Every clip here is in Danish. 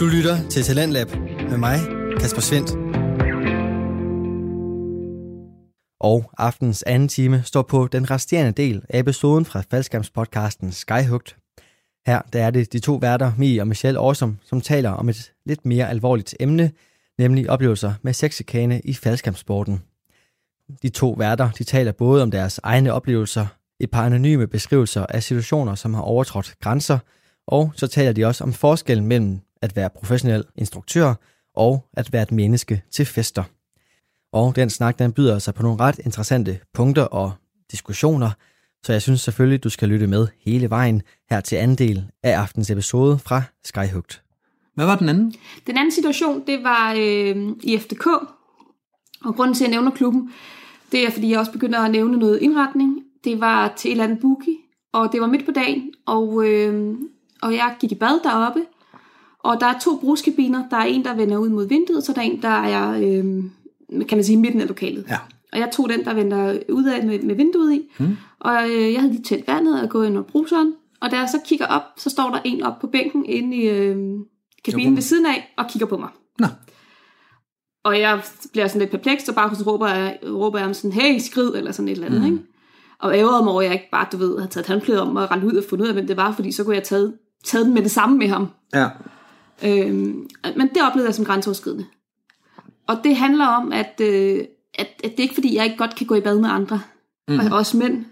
Du lytter til Talentlab med mig, Kasper Svind. Og aftens anden time står på den resterende del af episoden fra Falskamps podcasten Skyhookt. Her der er det de to værter, Mie og Michelle Aarsom, som taler om et lidt mere alvorligt emne, nemlig oplevelser med sexchikane i falskampsporten. De to værter de taler både om deres egne oplevelser, et par anonyme beskrivelser af situationer, som har overtrådt grænser, og så taler de også om forskellen mellem at være professionel instruktør og at være et menneske til fester. Og den snak den byder sig på nogle ret interessante punkter og diskussioner, så jeg synes selvfølgelig, du skal lytte med hele vejen her til anden del af aftens episode fra Skyhookt. Hvad var den anden? Den anden situation, det var i FDK, og grunden til, at jeg nævner klubben, det er, fordi jeg også begynder at nævne noget indretning. Det var til et eller andet boogie, og det var midt på dagen, og jeg gik i bad deroppe, og der er to brugskabiner. Der er en, der vender ud mod vinduet, så der er en, der er, kan man sige, midten af lokalet. Ja. Og jeg tog den, der vender ud af med vinduet i, og jeg havde lige tændt vandet og gået ind og bruseren, og da jeg så kigger op, så står der en op på bænken inde i kabinen ved siden af, og kigger på mig. Nå. Og jeg bliver sådan lidt perpleks, og bare råber jeg om sådan, hey, skrid, eller sådan et eller andet, ikke? Og ærgerede mig over, at jeg ikke bare, du ved, havde taget handklæde om og rendt ud og fundet ud af, hvem det var, fordi så kunne jeg have taget den med det samme med ham. Ja. Men det oplevede jeg som grænseoverskridende. Og det handler om, at det er ikke fordi, jeg ikke godt kan gå i bad med andre. Og også mænd.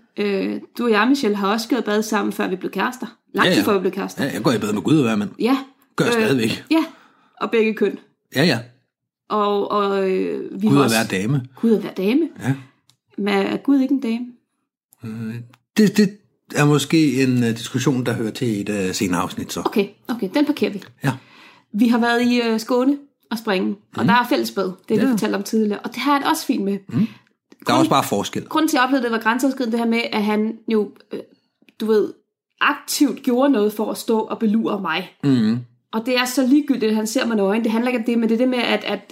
Du og jeg, Michelle, har også gået i bad sammen, før vi blev kærester. Langt før vi blev kærester. Ja, jeg går i bad med Gud og hver mand. Ja. Gør jeg stadigvæk. Ja, og begge køn. Ja. Og vi Gud har også... Gud at være dame. Gud at være dame. Ja. Men er Gud ikke en dame? Det er måske en diskussion, der hører til et senere afsnit så. Okay, den parkerer vi. Ja. Vi har været i Skåne og springe, og der er fællesbad. Det er det, vi fortalte om tidligere. Og det har jeg det også fint med. Der er også bare forskel. Grunden til, at jeg oplevede, det var grænseoverskridende, det her med, at han jo, du ved, aktivt gjorde noget for at stå og belure mig. Og det er så ligegyldigt, at han ser mig i øjnene. Det handler ikke om det, men det er det med,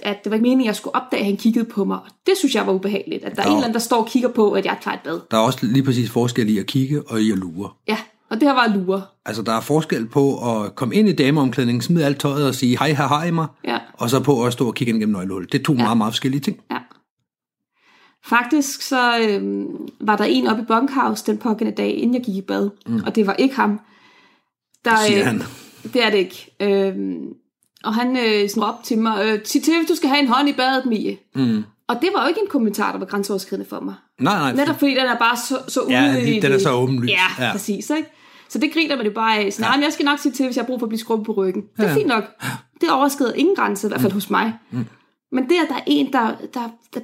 at det var ikke meningen, at jeg skulle opdage, at han kiggede på mig. Og det synes jeg var ubehageligt, at der er en eller anden, der står og kigger på, at jeg tager et bad. Der er også lige præcis forskel i at kigge og i at lure. Ja, og det her var at lure. Altså, der er forskel på at komme ind i dameomklædningen, smide alt tøjet og sige hej mig, ja. Og så på at stå og kigge ind gennem nøglehullet. Det er to meget, meget forskellige ting. Ja. Faktisk så var der en oppe i Bunkhouse den pågældende dag, inden jeg gik i bad. Og det var ikke ham. Der, siger han. Det er det ikke. Og han sådan op til mig, sig til, hvis du skal have en hånd i badet, Mie. Og det var jo ikke en kommentar, der var grænseoverskridende for mig. Nej. Netop fordi den er bare så ude i... den er så åbenlyst. Ja, præcis, ikke? Så det griner man jo bare af. Sådan, men jeg skal nok sige til, hvis jeg har brug for at blive skrubbet på ryggen. Ja. Det er fint nok. Det overskrider ingen grænse, i hvert fald hos mig. Men det, at der er en, der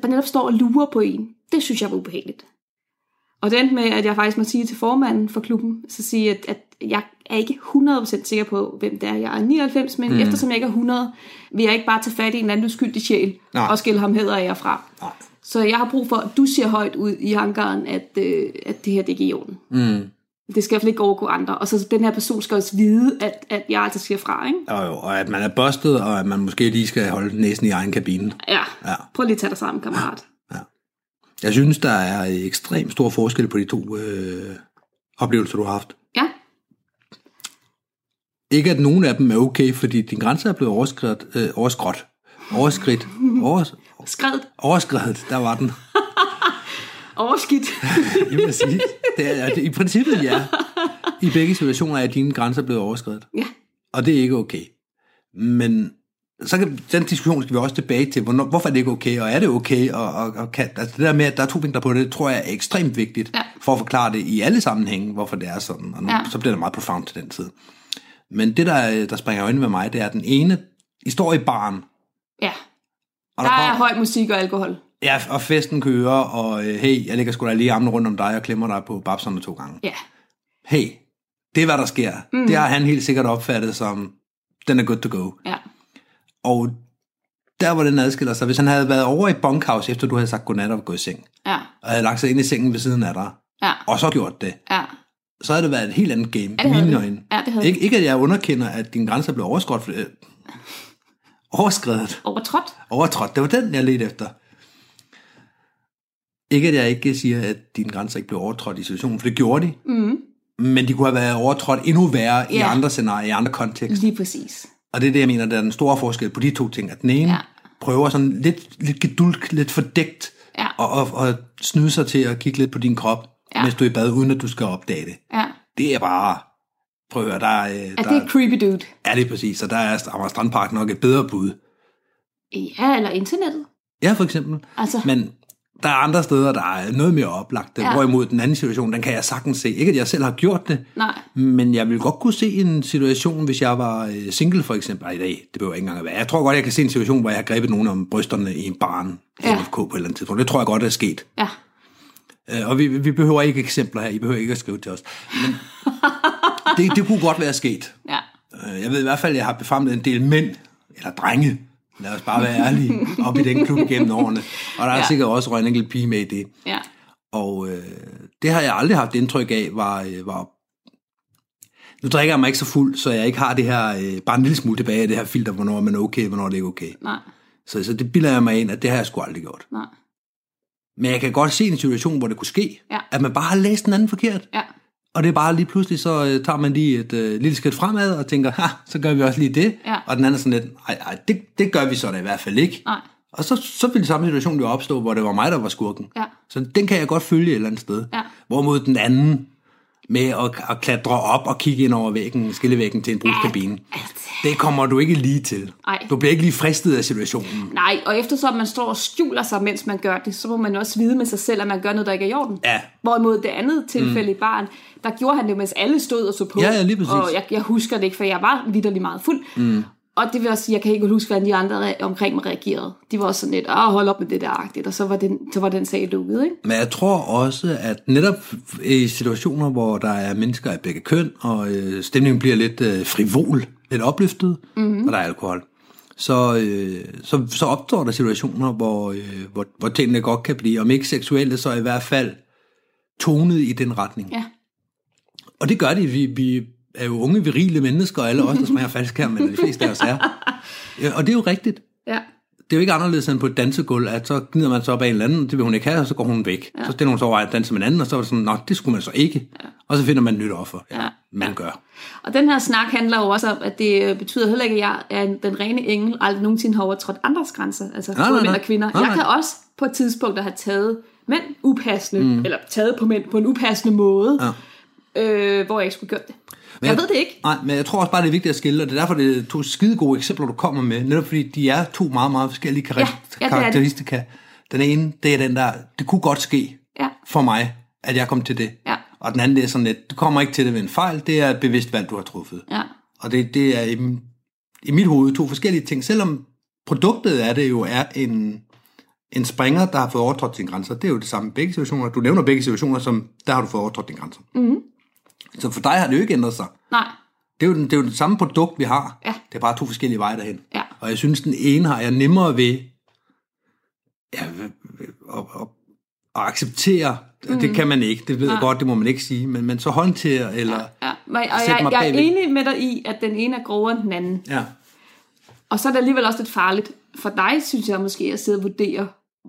bare netop står og lurer på en, det synes jeg var ubehageligt. Og det endte med, at jeg faktisk må sige til formanden for klubben, så sige, at jeg er ikke 100% sikker på, hvem det er. Jeg er 99, men eftersom jeg ikke er 100, vil jeg ikke bare tage fat i en anden uskyldig sjæl og skille ham hæder af jer fra. Nej. Så jeg har brug for, at du siger højt ud i hangaren, at det her, det ikke er i orden. Det skal i hvert fald ikke overgå andre. Og så den her person skal også vide, at jeg altså siger fra, ikke? Og at man er bustet, og at man måske lige skal holde næsen i egen kabine. Ja. Prøv lige at tage dig sammen, kammerat. Ja. Jeg synes, der er ekstremt stor forskel på de to oplevelser, du har haft. Ja. Ikke at nogen af dem er okay, fordi din grænse er blevet overskredet. Der var den. Overskidt. Jeg vil sige, i princippet ja. I begge situationer er dine grænser blevet overskredet. Ja. Og det er ikke okay. Men så kan, den diskussion skal vi også tilbage til. Hvorfor er det ikke okay, og er det okay? Og kan, altså det der med, at der er to vinkler på det, tror jeg er ekstremt vigtigt for at forklare det i alle sammenhænge, hvorfor det er sådan. Og nu, så bliver der meget profound til den tid. Men det, der springer øjnene med mig, det er, den ene, I står i baren. Ja. Og der er høj musik og alkohol. Ja, og festen kører, og hey, jeg lægger sgu da lige armene rundt om dig og klemmer dig på babserne 2 gange. Ja. Hey, det er, hvad der sker. Det har han helt sikkert opfattet som, den er good to go. Ja. Og der, hvor den adskiller sig, hvis han havde været over i bunkhouse, efter du havde sagt godnat og gået i seng, og havde lagt sig ind i sengen ved siden af dig, og så gjort det, så havde det været et helt andet game, i mine øjne. Ikke at jeg underkender, at dine grænser blev overskredet. Overtrådt. Det var den, jeg ledte efter. Ikke at jeg ikke siger, at dine grænser ikke blev overtrådt i situationen, for det gjorde de. Men de kunne have været overtrådt endnu værre i andre scenarier, i andre kontekster. Lige præcis. Og det er det, jeg mener, der er den store forskel på de to ting. At den ene prøver sådan lidt gedulgt, lidt fordækt, og snyde sig til at kigge lidt på din krop, mens du er i bad, uden at du skal opdage det. Ja. Det er bare... Prøv at høre, der er... det er creepy dude. Ja, det er præcis. Så der er Amager Strandpark nok et bedre bud. Ja, eller internettet. Ja, for eksempel. Altså. Men der er andre steder, der er noget mere oplagt. Hvorimod den anden situation, den kan jeg sagtens se. Ikke at jeg selv har gjort det, nej, men jeg vil godt kunne se en situation, hvis jeg var single for eksempel. Ej, det behøver ikke engang at være. Jeg tror godt, jeg kan se en situation, hvor jeg har grebet nogen om brysterne i en barn, MFK på et eller andet tidspunkt. Det tror jeg godt, der er sket. Ja. Og vi behøver ikke eksempler her. I behøver ikke at skrive til os. Men det kunne godt være sket. Ja. Jeg ved i hvert fald, at jeg har befamlet en del mænd, eller drenge, lad os bare være ærlige, op i den klub gennem årene. Og der er sikkert også røget en enkelt pige med i det. Ja. Og det har jeg aldrig haft indtryk af, var... Nu drikker jeg mig ikke så fuld, så jeg ikke har det her, bare en lille smule tilbage af det her filter, hvornår man er okay, hvornår det ikke er okay. Nej. Så det bilder jeg mig ind, at det har jeg sgu aldrig gjort. Nej. Men jeg kan godt se en situation, hvor det kunne ske, at man bare har læst den anden forkert. Ja. Og det er bare lige pludselig, så tager man lige et lille skridt fremad og tænker, så gør vi også lige det. Ja. Og den anden sådan lidt, nej, det gør vi så da i hvert fald ikke. Nej. Og så ville samme situation jo opstå, hvor det var mig, der var skurken. Ja. Så den kan jeg godt følge et eller andet sted. Ja. Hvorimod den anden med at klatre op og kigge ind over væggen, skillevæggen til en brugskabine. Det kommer du ikke lige til. Ej. Du bliver ikke lige fristet af situationen. Nej, og eftersom man står og skjuler sig, mens man gør det, så må man også vide med sig selv, at man gør noget, der ikke er i orden. Ja. Hvorimod det andet tilfælde i baren, der gjorde han det, mens alle stod og så på. Ja, lige præcis. Og jeg husker det ikke, for jeg var vitterlig meget fuld. Mm. Og det vil også sige, jeg kan ikke huske, hvordan de andre omkring mig reagerede. De var også sådan lidt, hold op med det der-agtigt, og så var den sag lukket, ikke? Men jeg tror også, at netop i situationer, hvor der er mennesker af begge køn, og stemningen bliver lidt frivol, lidt opløftet, og der er alkohol, så opstår der situationer, hvor tingene godt kan blive, om ikke seksuelle, så i hvert fald tonet i den retning. Ja. Og det gør det, vi er jo unge, virile mennesker, alle os, der smager falskamp, men de fleste af os er. Og det er jo rigtigt. Ja. Det er jo ikke anderledes end på et dansegulv, at så gnider man sig op af en eller anden, det vil hun ikke have, og så går hun væk. Ja. Så stiller hun så over at danse med en anden, og så er det sådan, det skulle man så ikke. Ja. Og så finder man et nyt offer, man gør. Og den her snak handler jo også om, at det betyder heller ikke, at jeg er den rene engel, aldrig nogensinde har overtrådt andres grænser, altså både mænd og kvinder. Jeg kan også på et tidspunkt have taget mænd upassende, eller taget på mænd på en upassende måde, hvor jeg ikke skulle gøre det. Jeg ved det ikke. Nej, men jeg tror også bare, det er vigtigt at skille, og det er derfor, det er to skide gode eksempler, du kommer med, netop fordi de er to meget, meget forskellige karakteristika. Den ene, det er den der, det kunne godt ske for mig, at jeg kom til det. Ja. Og den anden, det er sådan lidt, du kommer ikke til det ved en fejl, det er et bevidst valg, du har truffet. Ja. Og det er i mit hoved to forskellige ting, selvom produktet af det jo er en springer, der har fået overtrådt sine grænser. Det er jo det samme begge situationer. Du nævner begge situationer, som der har du fået overtrådt dine grænser. Mhm. Så for dig har det jo ikke ændret sig. Nej. Det er jo det samme produkt, vi har. Ja. Det er bare to forskellige veje derhen. Ja. Og jeg synes, den ene har jeg nemmere ved at acceptere. Mm. Det kan man ikke. Det ved jeg godt, det må man ikke sige. Men så håndtere eller sætte mig bagved. Jeg er enig med dig i, at den ene er grovere end den anden. Ja. Og så er det alligevel også lidt farligt. For dig synes jeg måske, at sidde og vurdere,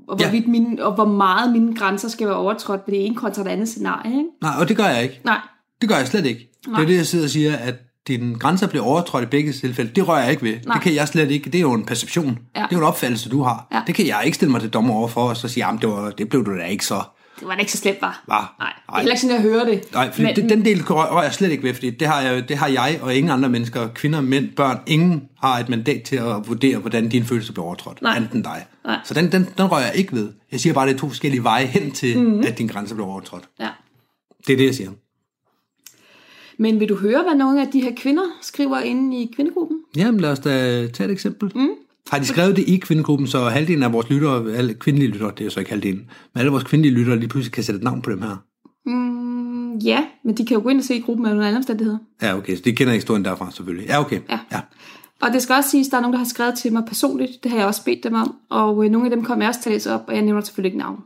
og hvor meget mine grænser skal være overtrådt ved det ene kontra det andet scenarie. Ikke? Nej, og det gør jeg ikke. Nej. Det gør jeg slet ikke. Nej. Det er det, jeg sidder og siger, at dine grænser bliver overtrådt i begge tilfælde. Det rører jeg ikke ved. Nej. Det kan jeg slet ikke. Det er jo en perception. Ja. Det er jo en opfattelse, du har. Ja. Det kan jeg ikke stille mig til dommer overfor, og så sige, det blev du da ikke så... Det var da ikke så slemt, var? Nej. Det er heller ikke sådan, jeg hører det. Nej, den del rører jeg slet ikke ved, fordi det har jeg og ingen andre mennesker, kvinder, mænd, børn, ingen har et mandat til at vurdere, hvordan dine følelser bliver overtrådt, andet end dig. Nej. Så den rører jeg ikke ved. Jeg siger bare, det er to forskellige veje hen til, at dine grænser bliver overtrådt. Ja. Det er det, jeg siger. Men vil du høre, hvad nogle af de her kvinder skriver inde i kvindegruppen? Jamen lad os da tage et eksempel. Mm. Har de skrevet det i kvindegruppen, så halvdelen af vores lyttere, alle kvindelige lyttere, det er så ikke halvdelen, men alle vores kvindelige lyttere lige pludselig kan sætte et navn på dem her? Ja, men de kan jo gå ind og se i gruppen af nogle andre omstændigheder. Ja, okay, så de kender historien derfra selvfølgelig. Ja, okay. Ja. Ja. Og det skal også siges, at der er nogen, der har skrevet til mig personligt, det har jeg også bedt dem om, og nogle af dem kommer jeg også til at læse op, og jeg nævner selvfølgelig ikke navn.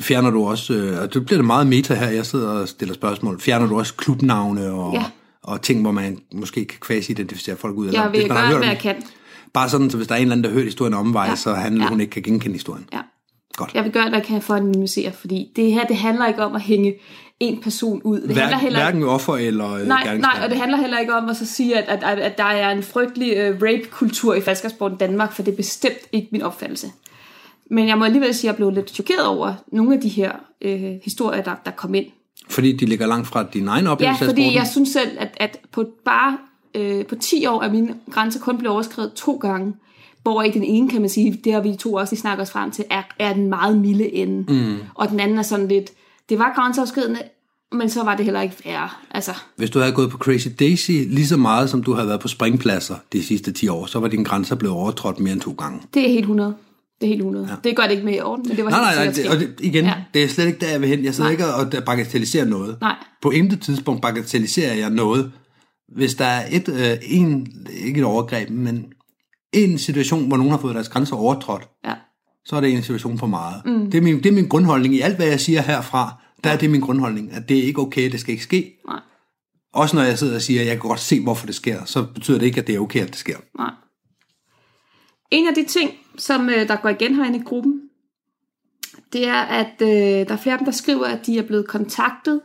Fjerner du også, og det bliver det meget meta her, jeg sidder og stiller spørgsmål, fjerner du også klubnavne og ting, hvor man måske kan kvasi-identificere folk ud? Eller jeg vil gøre, hvad jeg kan. Bare sådan, så hvis der er en eller anden, der hører historien omvej, så handler hun ikke kan genkende historien. Ja. Godt. Jeg vil gøre, hvad jeg kan for at minimisere, fordi det her, det handler ikke om at hænge en person ud. Det handler heller hverken ikke offer eller gerningsmand. Nej, og det handler heller ikke om at så sige, at der er en frygtelig rape-kultur i Falskamp i Danmark, for det er bestemt ikke min opfattelse. Men jeg må alligevel sige, at jeg blev lidt chokeret over nogle af de her historier, der kom ind. Fordi de ligger langt fra din egen oplevelse? Ja, fordi jeg synes selv, at på 10 år er mine grænser kun blevet overskredet 2 gange. Hvor i den ene, kan man sige, det har vi 2 også lige snakket os frem til, er den meget milde ende. Mm. Og den anden er sådan lidt, det var grænseoverskridende, men så var det heller ikke værre. Altså. Hvis du havde gået på Crazy Daisy lige så meget, som du havde været på springpladser de sidste 10 år, så var dine grænser blevet overtrådt mere end 2 gange. Det er helt 100. Det er helt 100. Ja. Det gør det ikke med i orden, men det var helt sikkert. Nej, og igen, ja. Det er slet ikke der, jeg vil hen. Jeg sidder ikke og bagatelliserer noget. Nej. På intet tidspunkt bagatelliserer jeg noget. Hvis der er ikke et overgreb, men en situation, hvor nogen har fået deres grænser overtrådt, så er det en situation for meget. Mm. Det er min grundholdning. I alt, hvad jeg siger herfra, der er det min grundholdning, at det er ikke okay, det skal ikke ske. Nej. Også når jeg sidder og siger, at jeg kan godt se, hvorfor det sker, så betyder det ikke, at det er okay, at det sker. Nej. En af de ting, som der går igen herinde i gruppen, det er, at der er flere af dem, der skriver, at de er blevet kontaktet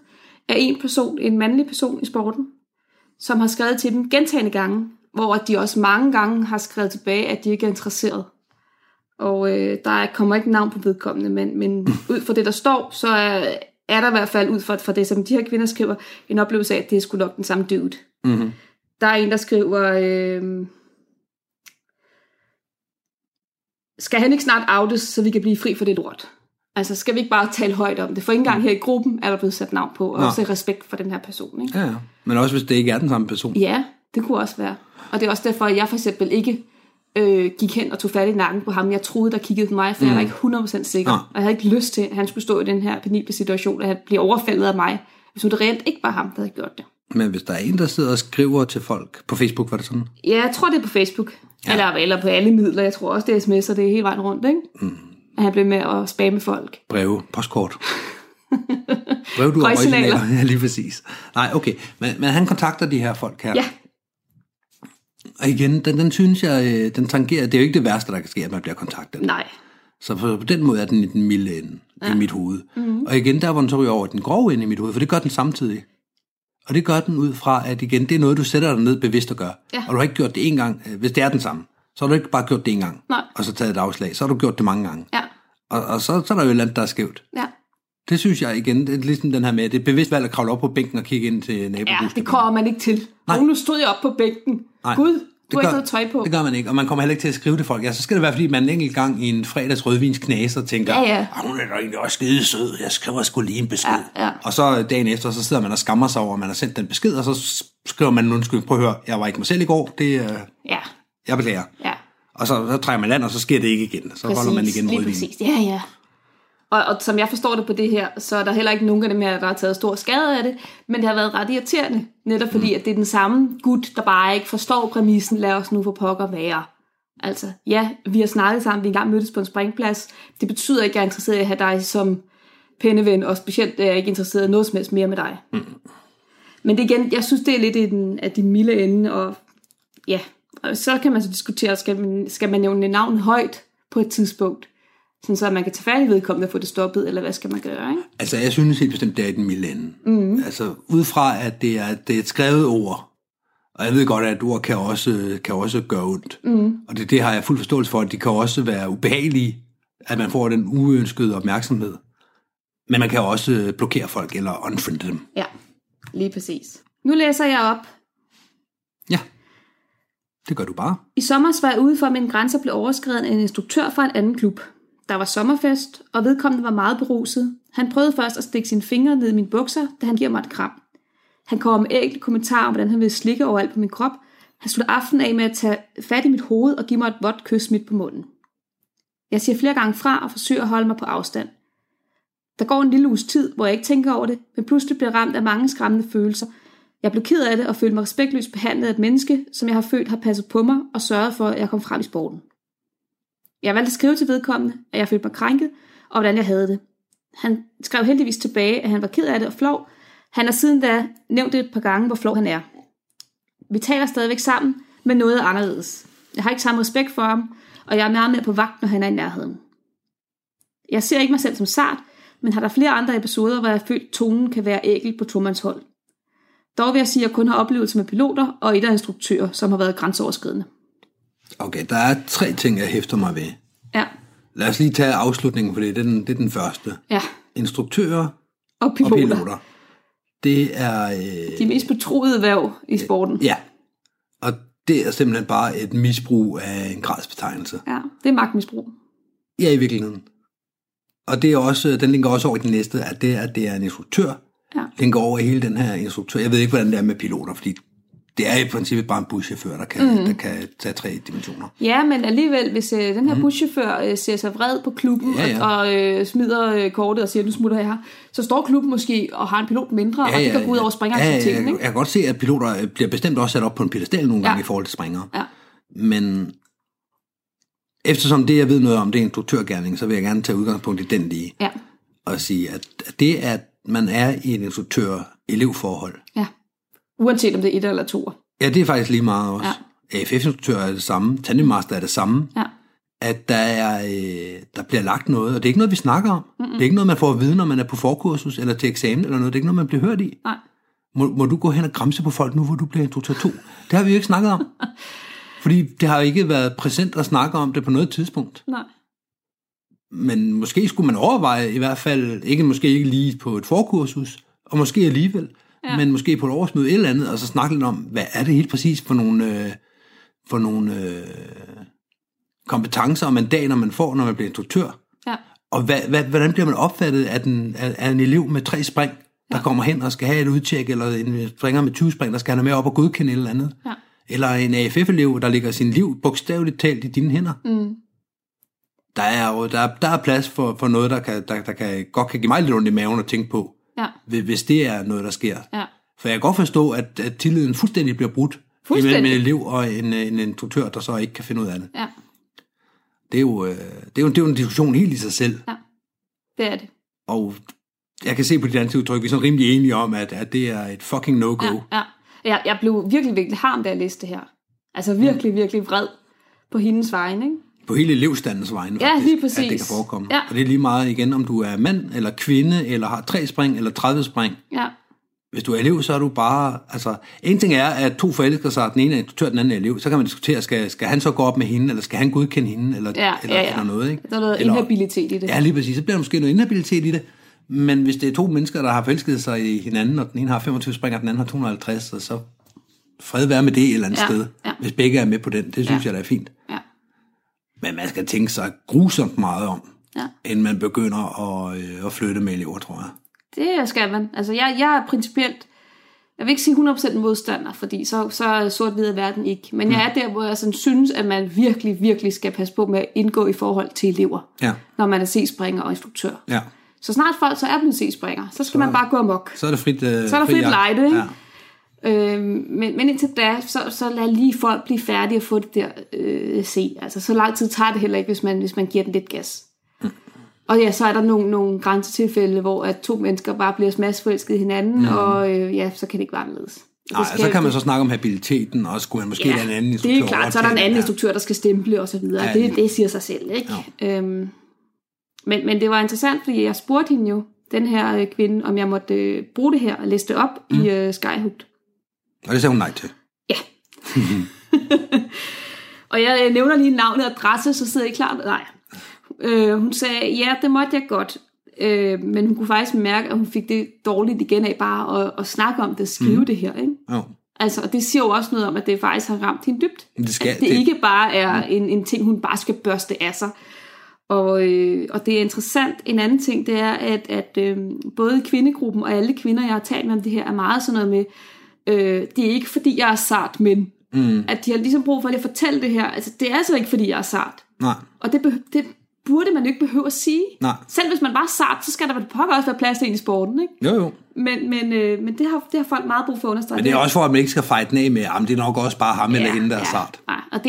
af en person, en mandlig person i sporten, som har skrevet til dem gentagne gange, hvor de også mange gange har skrevet tilbage, at de ikke er interesseret. Og der kommer ikke navn på vedkommende, men ud fra det, der står, så er der i hvert fald ud fra det, som de her kvinder skriver, en oplevelse af, at det er sgu nok den samme dude. Mm-hmm. Der er en, der skriver, skal han ikke snart outes, så vi kan blive fri for det lort? Altså, skal vi ikke bare tale højt om det? For ikke engang her i gruppen er der blevet sat navn på, og også respekt for den her person. Ikke? Ja, men også hvis det ikke er den samme person. Ja, det kunne også være. Og det er også derfor, at jeg for eksempel ikke gik hen og tog fat i nakken på ham. Jeg troede, der kiggede på mig, for jeg var ikke 100% sikker. Ja. Og jeg havde ikke lyst til, at han skulle stå i den her penible situation, at han blev overfaldet af mig. Hvis nu det reelt ikke var ham, der havde gjort det. Men hvis der er en, der sidder og skriver til folk på Facebook, var det sådan? Ja, jeg tror, det er på Facebook. Ja. Eller på alle midler. Jeg tror også, det er sms'er, det er hele vejen rundt, ikke? Mm. At han blev med at spamme folk. Breve, postkort. Brev, du originaler. Ja, lige præcis. Nej, okay. Men han kontakter de her folk her. Ja. Og igen, den synes jeg, den tangerer, det er jo ikke det værste, der kan ske, at man bliver kontaktet. Nej. Så på den måde er den i den milde ende i mit hoved. Mm-hmm. Og igen, der var den så ryger over den grove ende i mit hoved, for det gør den samtidig. Og det gør den ud fra, at igen, det er noget, du sætter dig ned bevidst og gør. Ja. Og du har ikke gjort det en gang, hvis det er den samme. Så har du ikke bare gjort det en gang, og så taget et afslag. Så har du gjort det mange gange. Ja. Og så er der jo et eller andet, der er skævt. Ja. Det synes jeg igen, det er ligesom den her med, det er bevidst valg at kravle op på bænken og kigge ind til nabobussen. Ja, det kommer man ikke til. Nu stod jeg op på bænken. Nej, Gud, du har ikke noget tøj på. Det gør man ikke, og man kommer heller ikke til at skrive til folk. Ja, så skal det være, fordi man en enkelt gang i en fredags rødvinsknase og tænker, hun er da egentlig også skide sød, jeg skriver sgu lige en besked. Ja. Og så dagen efter, så sidder man og skammer sig over, at man har sendt den besked, og så skriver man en undskyld, prøv at høre, jeg var ikke mig selv i går, det jeg beklager. Ja. Og så trækker man land, og så sker det ikke igen. Så holder man igen rødvin. Ja. Og som jeg forstår det på det her, så er der heller ikke nogen af dem her, der har taget stor skade af det, men det har været ret irriterende, netop fordi, at det er den samme gut, der bare ikke forstår præmissen, lad os nu for pokker være. Altså, ja, vi har snakket sammen, vi engang mødtes på en springplads, det betyder ikke, at jeg er interesseret i at have dig som penneven, og specielt er jeg ikke interesseret i noget som helst mere med dig. Mm. Men det igen, jeg synes, det er lidt af den milde ende, og ja, og så kan man så diskutere, skal man nævne navn højt på et tidspunkt, sådan så man kan tage færdig vedkommende og få det stoppet, eller hvad skal man gøre, ikke? Altså, jeg synes helt bestemt, det er i den milde ende. Mm. Altså, ud fra, at det er et skrevet ord, og jeg ved godt, at et ord kan også gøre ondt. Mm. Og det har jeg fuld forståelse for, at de kan også være ubehagelige, at man får den uønskede opmærksomhed. Men man kan også blokere folk, eller unfriende dem. Ja, lige præcis. Nu læser jeg op. Ja. Det gør du bare. I sommer var jeg ude for, at mine grænser blev overskredet af en instruktør fra en anden klub. Der var sommerfest, og vedkommende var meget beruset. Han prøvede først at stikke sine fingre ned i mine bukser, da han giver mig et kram. Han kom med ægte kommentarer om, hvordan han ville slikke overalt på min krop. Han sluttede aftenen af med at tage fat i mit hoved og give mig et vådt kys midt på munden. Jeg siger flere gange fra og forsøger at holde mig på afstand. Der går en lille uges tid, hvor jeg ikke tænker over det, men pludselig bliver ramt af mange skræmmende følelser. Jeg blev ked af det og følte mig respektløst behandlet af et menneske, som jeg har følt har passet på mig og sørget for, at jeg kom frem i sporten. Jeg valgte at skrive til vedkommende, at jeg følte mig krænket, og hvordan jeg havde det. Han skrev heldigvis tilbage, at han var ked af det og flov. Han har siden da nævnt det et par gange, hvor flov han er. Vi taler stadigvæk sammen, men noget er anderledes. Jeg har ikke samme respekt for ham, og jeg er meget mere på vagt, når han er i nærheden. Jeg ser ikke mig selv som sart, men har der flere andre episoder, hvor jeg har følt, tonen kan være ækel på tomandshånd. Dog vil jeg sige, at jeg kun har oplevelser med piloter og et af instruktører, som har været grænseoverskridende. Okay, der er 3 ting, jeg hæfter mig ved. Ja. Lad os lige tage afslutningen, for det er den første. Ja. Instruktører og piloter. Det er... de mest betroede værv i sporten. Ja. Og det er simpelthen bare et misbrug af en gradsbetegnelse. Ja, det er magtmisbrug. Ja, i virkeligheden. Og det er også, den linker også over i den næste, at det er en instruktør. Ja. Linker over i hele den her instruktør. Jeg ved ikke, hvordan det er med piloter, fordi det er i princippet bare en buschauffør, der kan tage 3 dimensioner. Ja, men alligevel, hvis den her buschauffør ser sig vred på klubben og smider kortet og siger, nu smutter jeg her, så står klubben måske og har en pilot mindre, og det kan gå ud over springeraktiviteten. Ja, jeg kan godt se, at piloter bliver bestemt også sat op på en pedestal nogle gange i forhold til springere. Ja. Men eftersom det, jeg ved noget om, det er en instruktørgerning, så vil jeg gerne tage udgangspunkt i den lige. Ja. Og sige, at det, at man er i en instruktør-elevforhold, ja. Uanset om det er 1 eller 2. Ja, det er faktisk lige meget også. Ja. AFF-instruktører er det samme, tandemmaster er det samme, ja. At der bliver lagt noget, og det er ikke noget, vi snakker om. Mm-mm. Det er ikke noget, man får at vide, når man er på forkursus eller til eksamen eller noget. Det er ikke noget, man bliver hørt i. Nej. Må du gå hen og græmse på folk nu, hvor du bliver instruktør 2? Det har vi jo ikke snakket om. Fordi det har ikke været præsent at snakke om det på noget tidspunkt. Nej. Men måske skulle man overveje, i hvert fald ikke lige på et forkursus, og måske alligevel, ja. Men måske på et årsmøde eller andet, og så snakke lidt om, hvad er det helt præcis for nogle kompetencer og mandater, man får, når man bliver instruktør. Ja. Og hvordan bliver man opfattet af en elev med 3 spring, der kommer hen og skal have et udtjek, eller en springer med 20 spring, der skal have med op og godkende et eller andet. Ja. Eller en AFF-elev, der ligger sin liv bogstaveligt talt i dine hænder. Mm. Der er plads for noget, der godt kan give mig lidt ondt i maven at tænke på, hvis det er noget, der sker. Ja. For jeg kan godt forstå, at tilliden fuldstændig bliver brudt imellem en elev og en instruktør, der så ikke kan finde ud af det. Ja. Det er jo en diskussion helt i sig selv. Ja, det er det. Og jeg kan se på dit ansigtsudtryk, vi er sådan rimelig enige om, at det er et fucking no-go. Ja, ja. Jeg blev virkelig, virkelig harm, da jeg læste det her. Altså virkelig, virkelig vred på hendes vegne, ikke? På hele elevstandens vegne, ja, faktisk, lige præcis. At det kan forekomme. Ja. Og det er lige meget igen, om du er mand eller kvinde, eller har 3 spring, eller 30 spring. Ja. Hvis du er elev, så er du bare... Altså, en ting er, at 2 forelsker sig, den ene er instruktør, den anden er elev, så kan man diskutere, skal han så gå op med hende, eller skal han godkende hende, eller noget, ikke? Der er noget inhabilitet i det. Ja, lige præcis. Så bliver der måske noget inhabilitet i det. Men hvis det er 2 mennesker, der har forelsket sig i hinanden, og den ene har 25 springer, og den anden har 250, og så fred være med det et eller andet sted, hvis begge er med på den. Det synes jeg, der er fint. Ja. Men man skal tænke sig grusomt meget om, inden man begynder at flytte med elever, tror jeg. Det skal man. Altså, jeg er principielt, jeg vil ikke sige 100% modstander, fordi så sort-hvid er verden ikke. Men jeg er der, hvor jeg sådan synes, at man virkelig, virkelig skal passe på med at indgå i forhold til elever, når man er C-springer og instruktør. Ja. Så snart folk så er blevet C-springer, så skal man bare gå amok. Så er det frit lejde, ikke? Ja. Men indtil da, så lad lige folk blive færdige og få det der C. Altså, så lang tid tager det heller ikke, hvis man giver den lidt gas. Mm. Og ja, så er der nogle grænsetilfælde, hvor at 2 mennesker bare bliver smadsforelsket i hinanden, og så kan det ikke være anderledes. Nej, så kan man så snakke om habiliteten, og skulle man måske have en anden instruktør. Det er klart, så er der en anden instruktør, der skal stemple og så videre. Ja, det siger sig selv, ikke? Ja. Men det var interessant, fordi jeg spurgte hende jo, den her kvinde, om jeg måtte bruge det her og læse det op i Skyhookt. Og det sagde hun nej til. Ja. Og jeg nævner lige navnet og adresse, så sidder I klar? Nej. Hun sagde, ja, det måtte jeg godt. Men hun kunne faktisk mærke, at hun fik det dårligt igen af bare at snakke om det, skrive det her, ikke? Ja. Altså, og det siger jo også noget om, at det faktisk har ramt hende dybt. Det ikke bare er en ting, hun bare skal børste af sig. Og det er interessant. En anden ting, det er, at både kvindegruppen og alle kvinder, jeg har talt med om det her, er meget sådan noget med, det er ikke fordi, jeg er sart, men at de har ligesom brug for at fortælle det her. Altså, det er altså ikke fordi, jeg er sart. Nej. Og det burde man jo ikke behøve at sige. Nej. Selv hvis man var sart, så skal der pokker også være plads til en i sporten, ikke? Jo. Men det har folk meget brug for at understrege. Men det er også for, at man ikke skal fejte af med, det er nok også bare ham eller hende, der er sart. Nej. Og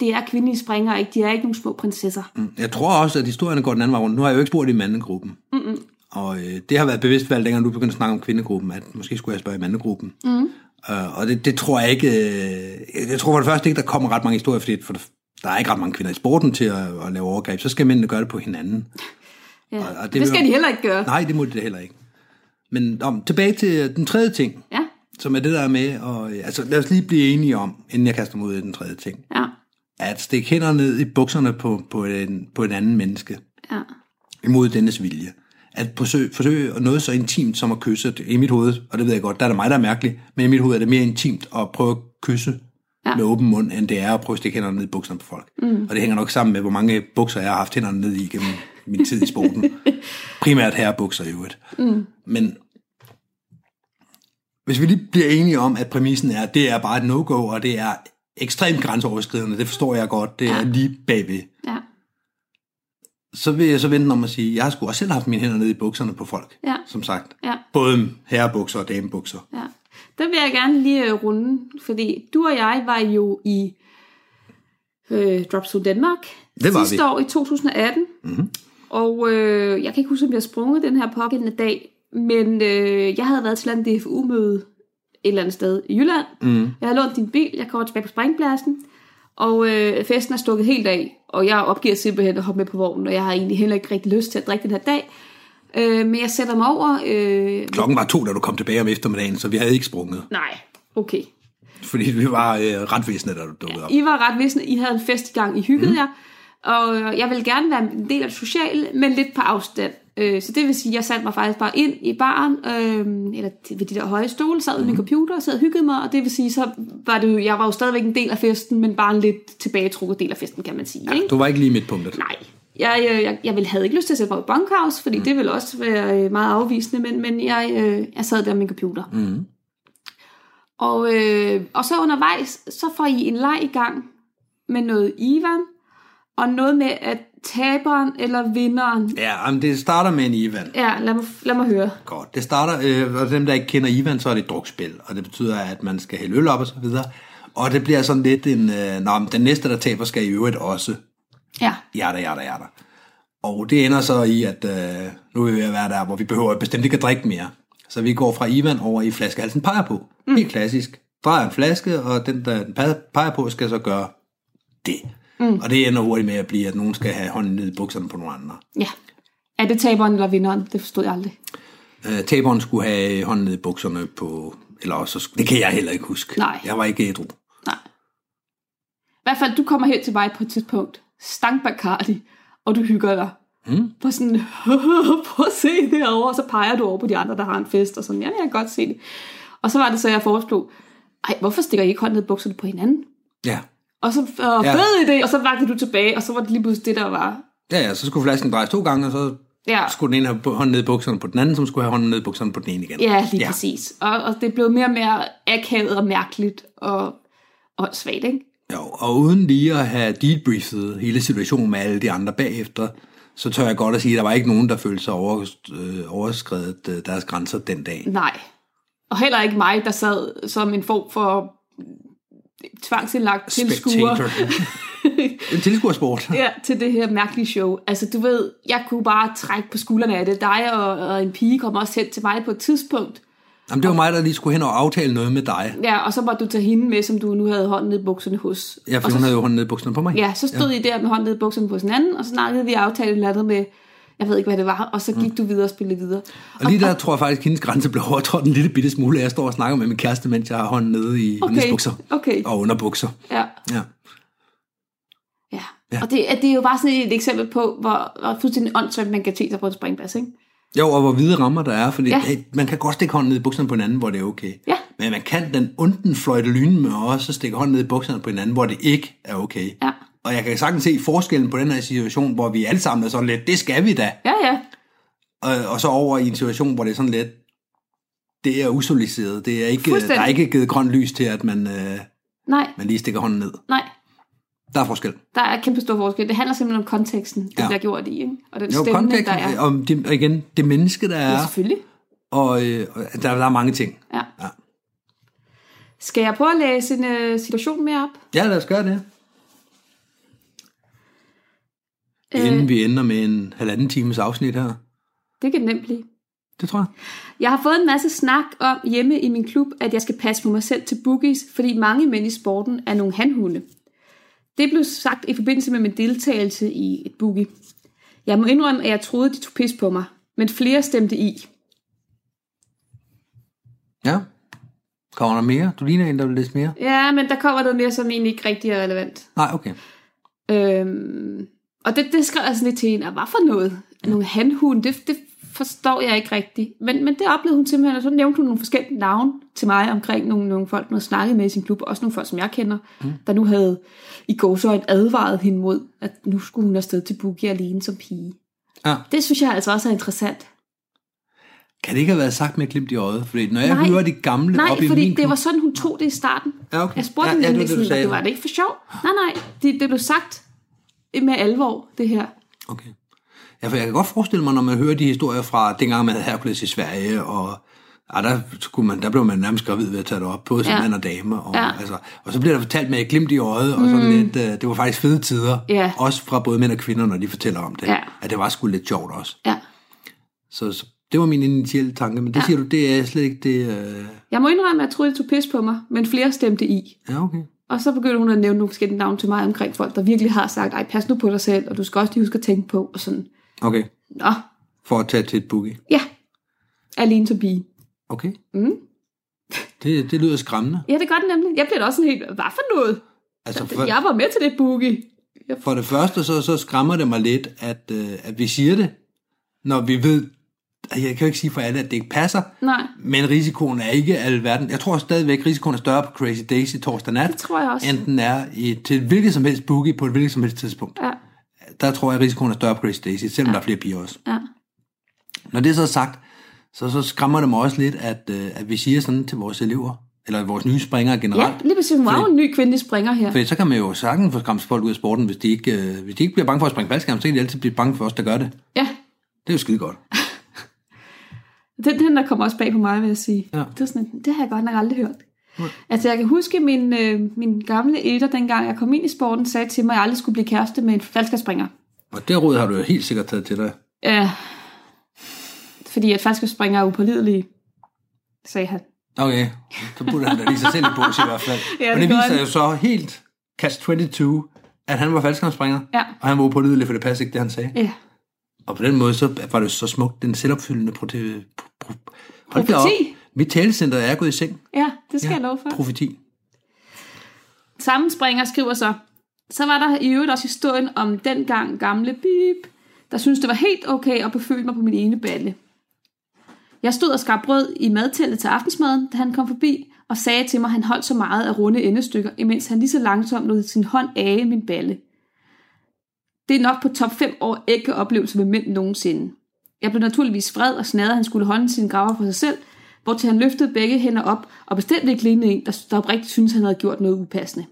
det er kvindelige springere, ikke? De er ikke nogle små prinsesser. Jeg tror også, at historierne går den anden vej rundt. Nu har jeg jo ikke spurgt i mandegruppen. Mm-mm. Og det har været bevidst valgt, dengang du begyndte at snakke om kvindegruppen, at måske skulle jeg spørge i mandegruppen. Mm. Og det tror jeg ikke... Jeg tror for det første ikke, der kommer ret mange historier, fordi der er ikke ret mange kvinder i sporten til at lave overgreb. Så skal mændene gøre det på hinanden. Ja. Og det skal de heller ikke gøre. Nej, det må de heller ikke. Men tilbage til den tredje ting, ja, som er det der med, og altså lad os lige blive enige om, inden jeg kaster mig ud i den tredje ting, ja, at stikke hænder ned i bukserne på en anden menneske, ja, imod dennes vilje. At forsøge noget så intimt som at kysse, i mit hoved, og det ved jeg godt, der er det mig, der er mærkelig, men i mit hoved er det mere intimt at prøve at kysse, ja, med åben mund, end det er at prøve at stikke hænderne ned i bukserne på folk. Mm. Og det hænger nok sammen med, hvor mange bukser jeg har haft hænderne ned i gennem min tid i sporten. Primært herrebukser i øvrigt. Mm. Men hvis vi lige bliver enige om, at præmissen er, at det er bare et no-go, og det er ekstremt grænseoverskridende, det forstår jeg godt, det, ja, er lige bagved. Ja. Så vil jeg så vente om at sige, at jeg har sgu også selv haft mine hænder nede i bukserne på folk, ja, som sagt. Ja. Både herrebukser og damebukser. Ja. Der vil jeg gerne lige runde, fordi du og jeg var jo i Drops to Denmark. Det var vi. Sidste år i 2018. Mm-hmm. Og jeg kan ikke huske, om jeg sprunget den her pågældende dag, men jeg havde været til et DFU-møde et eller andet sted i Jylland. Mm. Jeg havde lånt din bil, jeg kommer tilbage på springpladsen, og festen er stukket helt af, og jeg opgiver simpelthen at hoppe med på vognen, og jeg har egentlig heller ikke rigtig lyst til at drikke den her dag. Men jeg sætter mig over... Klokken var 2, da du kom tilbage om eftermiddagen, så vi havde ikke sprunget. Nej, okay. Fordi vi var ret visne, da du dukkede op. I var ret visne, I havde en fest i gang, I hyggede jer, og jeg ville gerne være en del af det sociale, men lidt på afstand. Så det vil sige, at jeg satte mig faktisk bare ind i baren, eller ved de der høje stole, sad ved min computer og sad og hyggede mig, og det vil sige, så var det jo, jeg var jo stadigvæk en del af festen, men bare en lidt tilbagetrukket del af festen, kan man sige. Ja, ikke? Du var ikke lige midtpunktet. Nej. Jeg havde ikke lyst til at sætte mig i bunkhouse, fordi det ville også være meget afvisende, men jeg sad der med min computer. Mm. Og så undervejs, så får I en leg i gang med noget Ivan, og noget med, at taberen eller vinderen... Ja, men det starter med en Ivan. Ja, lad mig høre. Godt. Det starter, for dem, der ikke kender Ivan, så er det et drukspil, og det betyder, at man skal hælde øl op og så videre. Og det bliver sådan lidt en... men den næste, der taber, skal i øvrigt også... Ja. Jada. Og det ender så i, at nu er vi ved at være der, hvor vi behøver bestemt ikke at drikke mere. Så vi går fra Ivan over i flaskehalsen peger på. Helt klassisk. Drejer en flaske, og den, der peger på, skal så gøre det. Mm. Og det ender hurtigt med at blive, at nogen skal have hånden ned i bukserne på nogle andre. Ja. Er det taberen eller vinderen? Det forstod jeg aldrig. Taberen skulle have hånden ned i bukserne på... Eller også, det kan jeg heller ikke huske. Nej. Jeg var ikke ædru. Nej. I hvert fald, du kommer helt til mig på et tidspunkt. Stank Bacardi, og du hygger dig. På sådan, prøv at se det over, og så peger du over på de andre, der har en fest, og sådan, ja, jeg kan godt se det. Og så var det så, jeg foreslog, hvorfor stikker I ikke hånden ned i bukserne på hinanden? Ja. Og så fed idé, og så vagtede du tilbage, og så var det lige pludselig det, der var... Ja, så skulle flasken drejes 2 gange, og så skulle den ene have hånden ned i bukserne på den anden, som skulle have hånden ned i bukserne på den ene igen. Ja, lige præcis. Og det blev mere og mere akavet og mærkeligt, og svagt, ikke? Jo, og uden lige at have debriefet hele situationen med alle de andre bagefter, så tør jeg godt at sige, at der var ikke nogen, der følte sig overskredet deres grænser den dag. Nej, og heller ikke mig, der sad som en form for tvangsindlagt tilskuer. En tilskuersport. Ja, til det her mærkelige show. Altså, du ved, jeg kunne bare trække på skuldrene af det. Dig og en pige kom også hen til mig på et tidspunkt. Jamen, det var mig, der lige skulle hen og aftale noget med dig. Ja, og så måtte du tage hende med, som du nu havde hånden ned i bukserne hos. Ja, for hun havde jo hånden ned i bukserne på mig. Ja, så stod I der med hånden ned i bukserne hos hinanden, og så snakkede vi aftalen eller andet med, jeg ved ikke, hvad det var, og så gik du videre og spillede videre. Og lige der tror jeg faktisk, at hendes grænse blev overtrådt en lille bitte smule, jeg står og snakker med min kæreste, mens jeg har hånden nede i hendes bukser og underbukser. Ja. Og det er jo bare sådan et eksempel på, hvor fuldstændig åndssvagt man kan tætte sig på en springplads, ikke? Jo, og hvor hvide rammer der er, fordi man kan godt stikke hånden ned i bukserne på hinanden, hvor det er okay. Ja. Men man kan den unden fløjte lyne med også stikke hånden ned i bukserne på hinanden, hvor det ikke er okay. Ja. Og jeg kan sagtens se forskellen på den her situation, hvor vi alle sammen er sådan lidt, det skal vi da. Ja. Og så over i en situation, hvor det er sådan lidt, det er usoliseret. Det er ikke, der er ikke givet grønt lys til, at man lige stikker hånden ned. Nej. Der er forskel. Der er kæmpe stor forskel. Det handler simpelthen om konteksten, det bliver gjort i, ikke? Og den stemning, der er. Om det, og igen, det menneske, der er. Ja, selvfølgelig. Og der er mange ting. Ja. Skal jeg prøve at læse en situation mere op? Ja, lad os gøre det. Inden vi ender med en 1,5 times afsnit her. Det kan nemt blive. Det tror jeg. Jeg har fået en masse snak om hjemme i min klub, at jeg skal passe på mig selv til boogies, fordi mange mænd i sporten er nogle hanhunde. Det blev sagt i forbindelse med min deltagelse i et boogie. Jeg må indrømme, at jeg troede, de tog pis på mig, men flere stemte i. Ja. Kommer der mere? Du ligner en, der vil læse mere. Ja, men der kommer noget mere, som egentlig ikke rigtig er relevant. Nej, okay. Og det skrev jeg sådan lidt til hende, hvad for noget? Ja. Nogle handhunde, det forstår jeg ikke rigtigt. Men det oplevede hun simpelthen, og så nævnte hun nogle forskellige navne til mig omkring nogle folk, hun havde snakket med i sin klub, også nogle folk, som jeg kender, der nu havde i gåseøjne advaret hende mod, at nu skulle hun afsted til Boogie alene som pige. Ja. Det synes jeg altså også er interessant. Kan det ikke have været sagt med et glimt i øjet? Fordi når jeg hører de gamle op i min klub... Nej, fordi det var sådan, hun tog det i starten. Ja, okay. Jeg spurgte hende, det var det ikke for sjov? Nej, det blev sagt med alvor, det her. Okay. Ja, for jeg kan godt forestille mig, når man hører de historier fra dengang, man havde Hercules i Sverige, og der blev man nærmest gravid ved at tage det op, både som mand og dame. Og, altså, og så bliver der fortalt med et glimt i øjet, og sådan lidt, det var faktisk fede tider, også fra både mænd og kvinder, når de fortæller om det. Ja. At det var sgu lidt sjovt også. Ja. Så det var min initielle tanke, men det siger du, det er slet ikke det... Jeg må indrømme, at jeg troede, det tog pis på mig, men flere stemte i. Ja, okay. Og så begyndte hun at nævne nogle forskellige navne til mig omkring folk, der virkelig har sagt, ej, pas nu på dig selv, og du skal også lige huske at tænke på, og sådan. Okay. Nå. For at tage til et boogie? Ja. Alene som pige. Okay. Mm. Det lyder skræmmende. Ja, det gør det nemlig. Jeg blev da også sådan helt, hvad for noget? Altså for... Jeg var med til det boogie. For det første, så skræmmer det mig lidt, at vi siger det, når vi ved... Jeg kan jo ikke sige for alle, at det ikke passer. Nej. Men risikoen er ikke alverden. Jeg tror stadigvæk, at risikoen er større på Crazy Daisy torsdag nat. Det tror jeg også. End den er til hvilket som helst boogie på et hvilket som helst tidspunkt. Ja. Der tror jeg, at risikoen er større på Crazy Daisy, selvom der er flere piger også. Ja. Når det er så sagt, så skræmmer det mig også lidt, at vi siger sådan til vores elever, eller vores nye springere generelt. Ja, lige præcis. Wow, en ny kvindelig springer her. For så kan man jo sagtens få skræmt folk ud af sporten, hvis de ikke bliver bange for at springe faldskærm, så kan de altid blive bange for os, der gør det. Ja. Det er jo skide godt. Den der kommer også bag på mig, vil jeg sige. Ja. Det er sådan, det har jeg godt nok aldrig hørt. Ja. Altså, jeg kan huske, min gamle ældre, dengang jeg kom ind i sporten, sagde til mig, at jeg aldrig skulle blive kæreste med en falskerspringer. Og det råd har du jo helt sikkert taget til dig. Ja. Fordi at falskerspringer er upålidelige, sagde han. Okay, så burde han da lige sig selv i bås i hvert fald. Ja, men det viser jo så helt catch-22, at han var falskerspringer, og han var upålidelig, for det passede ikke, det han sagde. Ja. Og på den måde, så var det så smukt, den selvopfyldende profeti. Mit talecenter er gået i seng. Ja, det skal jeg love for. Profeti. Sammenspringer skriver så var der i øvrigt også historien om dengang gamle bip, der syntes, det var helt okay at beføle mig på min ene balle. Jeg stod og skar brød i madteltet til aftensmaden, da han kom forbi, og sagde til mig, at han holdt så meget af runde endestykker, imens han lige så langsomt lod sin hånd af min balle. Det er nok på top 5 år ægte oplevelse med mænd nogensinde. Jeg blev naturligvis vred og snadrede, han skulle holde sine graver for sig selv, hvortil han løftede begge hænder op og bestemt ikke lignede en, der oprigtigt syntes, han havde gjort noget upassende.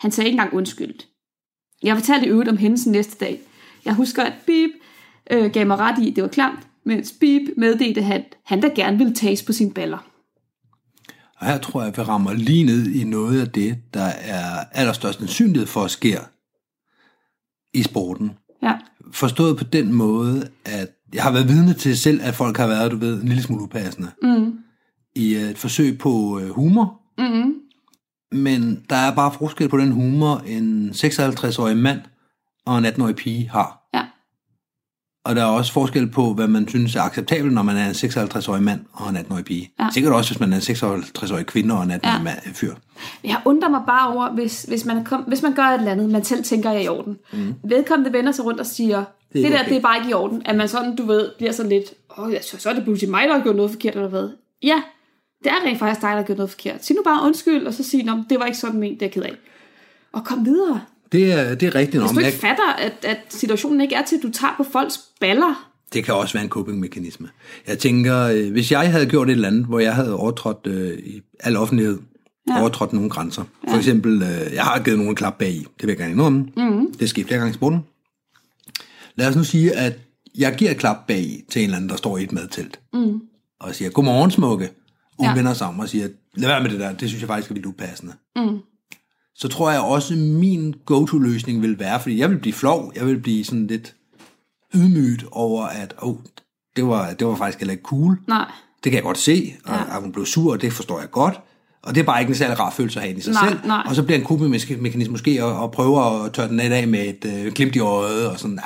Han sagde ikke engang undskyld. Jeg fortalte i øvrigt om hændelsen næste dag. Jeg husker, at Bip gav mig ret i, det var klamt, mens Bip meddelte, at han da gerne ville tages på sine baller. Og her tror jeg, at vi rammer lige ned i noget af det, der er allerstørst sandsynlighed for at sker i sporten. Ja. Forstået på den måde, at jeg har været vidne til selv, at folk har været, du ved, en lille smule upassende. Mm. I et forsøg på humor. Mm-hmm. Men der er bare forskel på den humor, en 56-årig mand og en 18-årig pige har. Ja. Og der er også forskel på, hvad man synes er acceptabelt, når man er en 56-årig mand og en 18-årig pige. Ja. Sikkert også, hvis man er en 56-årig kvinde og en 18-årig fyr. Jeg undrer mig bare over, hvis man gør et eller andet, man selv tænker, jeg er i orden. Mm. Vedkommende vender sig rundt og siger, det er bare ikke i orden. At man sådan, du ved, bliver sådan lidt, så er det pludselig mig, der har gjort noget forkert, eller hvad? Ja, det er rent faktisk dig, der har gjort noget forkert. Sig nu bare undskyld, og så sig, det var ikke sådan ment, det er jeg ked af. Og kom videre. Det er rigtigt. Hvis du ikke fatter, at situationen ikke er til, at du tager på folks baller. Det kan også være en coping-mekanisme. Jeg tænker, hvis jeg havde gjort et eller andet, hvor jeg havde overtrådt i al offentlighed, overtrådt nogle grænser. Ja. For eksempel, jeg har givet nogen klap bag i. Det vil jeg gerne indrømme. Mm-hmm. Det sker flere gange i sporten. Lad os nu sige, at jeg giver et klap bag i til en eller anden, der står i et madtelt. Mm. Og siger, godmorgen smukke. Hun vender sig om og siger, lad være med det der, det synes jeg faktisk er vildt upassende. Mm. Så tror jeg også, at min go-to-løsning vil være, fordi jeg vil blive flov, jeg vil blive sådan lidt ydmygt over, at det var faktisk heller ikke cool. Nej. Det kan jeg godt se, og at hun blev sur, og det forstår jeg godt. Og det er bare ikke en særlig rar følelse at have i sig selv. Nej. Og så bliver en coping-mekanisme måske at prøve at tørre den af med et glimt i øjet, og sådan,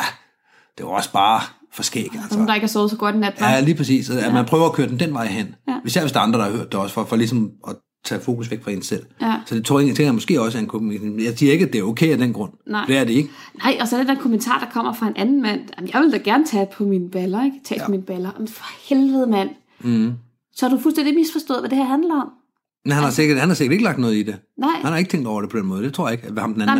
det var også bare for skæg. Altså. Der ikke har sovet så godt en nat. Ja, lige præcis. At man prøver at køre den vej hen. Ja. Især hvis der er andre, der har hørt det også, for ligesom at tage fokus væk fra en selv. Ja. Så det tror jeg, at jeg måske også er en kommentar. Jeg siger ikke, at det er okay af den grund. Nej. Det er det ikke. Nej, og så er det der kommentar, der kommer fra en anden mand. Jamen, jeg vil da gerne tage på mine baller, ikke? Tage på mine baller. Jamen, for helvede, mand. Mm. Så har du fuldstændig misforstået, hvad det her handler om. Nej, han har sikkert ikke lagt noget i det. Nej. Han har ikke tænkt over det på den måde. Det tror jeg ikke, at ham den anden.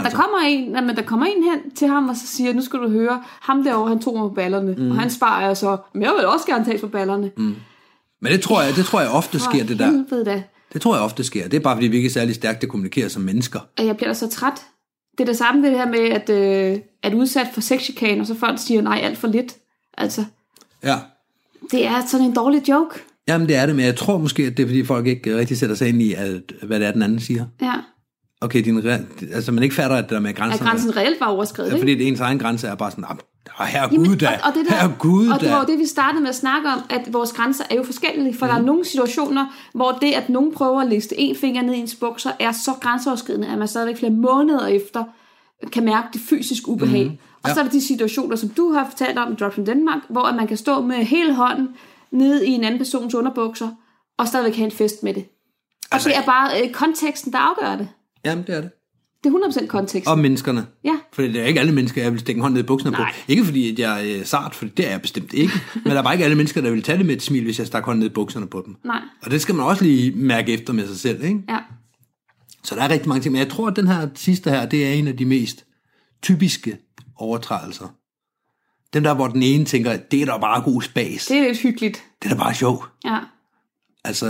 Nej, der kommer en hen til ham og så siger, nu skal du høre, ham derovre, han tog mig på ballerne, og han svarer så, men jeg vil også gerne tage på ballerne. Mm. Men det tror jeg ofte sker det der. Det tror jeg ofte sker. Det er bare fordi vi ikke er særlig stærkt at kommunikere som mennesker. Og jeg bliver da så træt. Det er det samme det her med at udsat for sexchikane, og så folk siger nej alt for lidt. Altså. Ja. Det er sådan en dårlig joke. Jamen det er det, men jeg tror måske, at det er fordi folk ikke rigtig sætter sig ind i, hvad det er, den anden siger. Ja. Okay, altså man ikke fatter, at det der med grænsen... At grænsen reelt var overskredet, ikke? Ja, fordi ens egen grænse er bare sådan, herregud da, herregud da. Og det var jo det, vi startede med at snakke om, at vores grænser er jo forskellige, for der er nogle situationer, hvor det, at nogen prøver at liste en finger ned i ens bukser, er så grænseoverskridende, at man stadigvæk flere måneder efter kan mærke det fysisk ubehag. Mm-hmm. Ja. Og så er der de situationer, som du har fortalt om i Drops to Denmark, hvor man kan stå med hele hånden ned i en anden persons underbukser, og stadigvæk have en fest med det. Og altså, det er bare konteksten, der afgør det. Jamen, det er det. Det er 100% konteksten. Og menneskerne. Ja. For det er ikke alle mennesker, jeg vil stikke en hånd ned i bukserne på. Ikke fordi, at jeg er sart, for det er jeg bestemt ikke. Men der er bare ikke alle mennesker, der vil tage det med et smil, hvis jeg stak hånden ned i bukserne på dem. Nej. Og det skal man også lige mærke efter med sig selv, ikke? Ja. Så der er rigtig mange ting. Men jeg tror, at den her sidste her, det er en af de mest typiske overtrædelser. Den der, hvor den ene tænker, at det er da bare god spas. Det er lidt hyggeligt. Det er da bare sjov. Ja. Altså,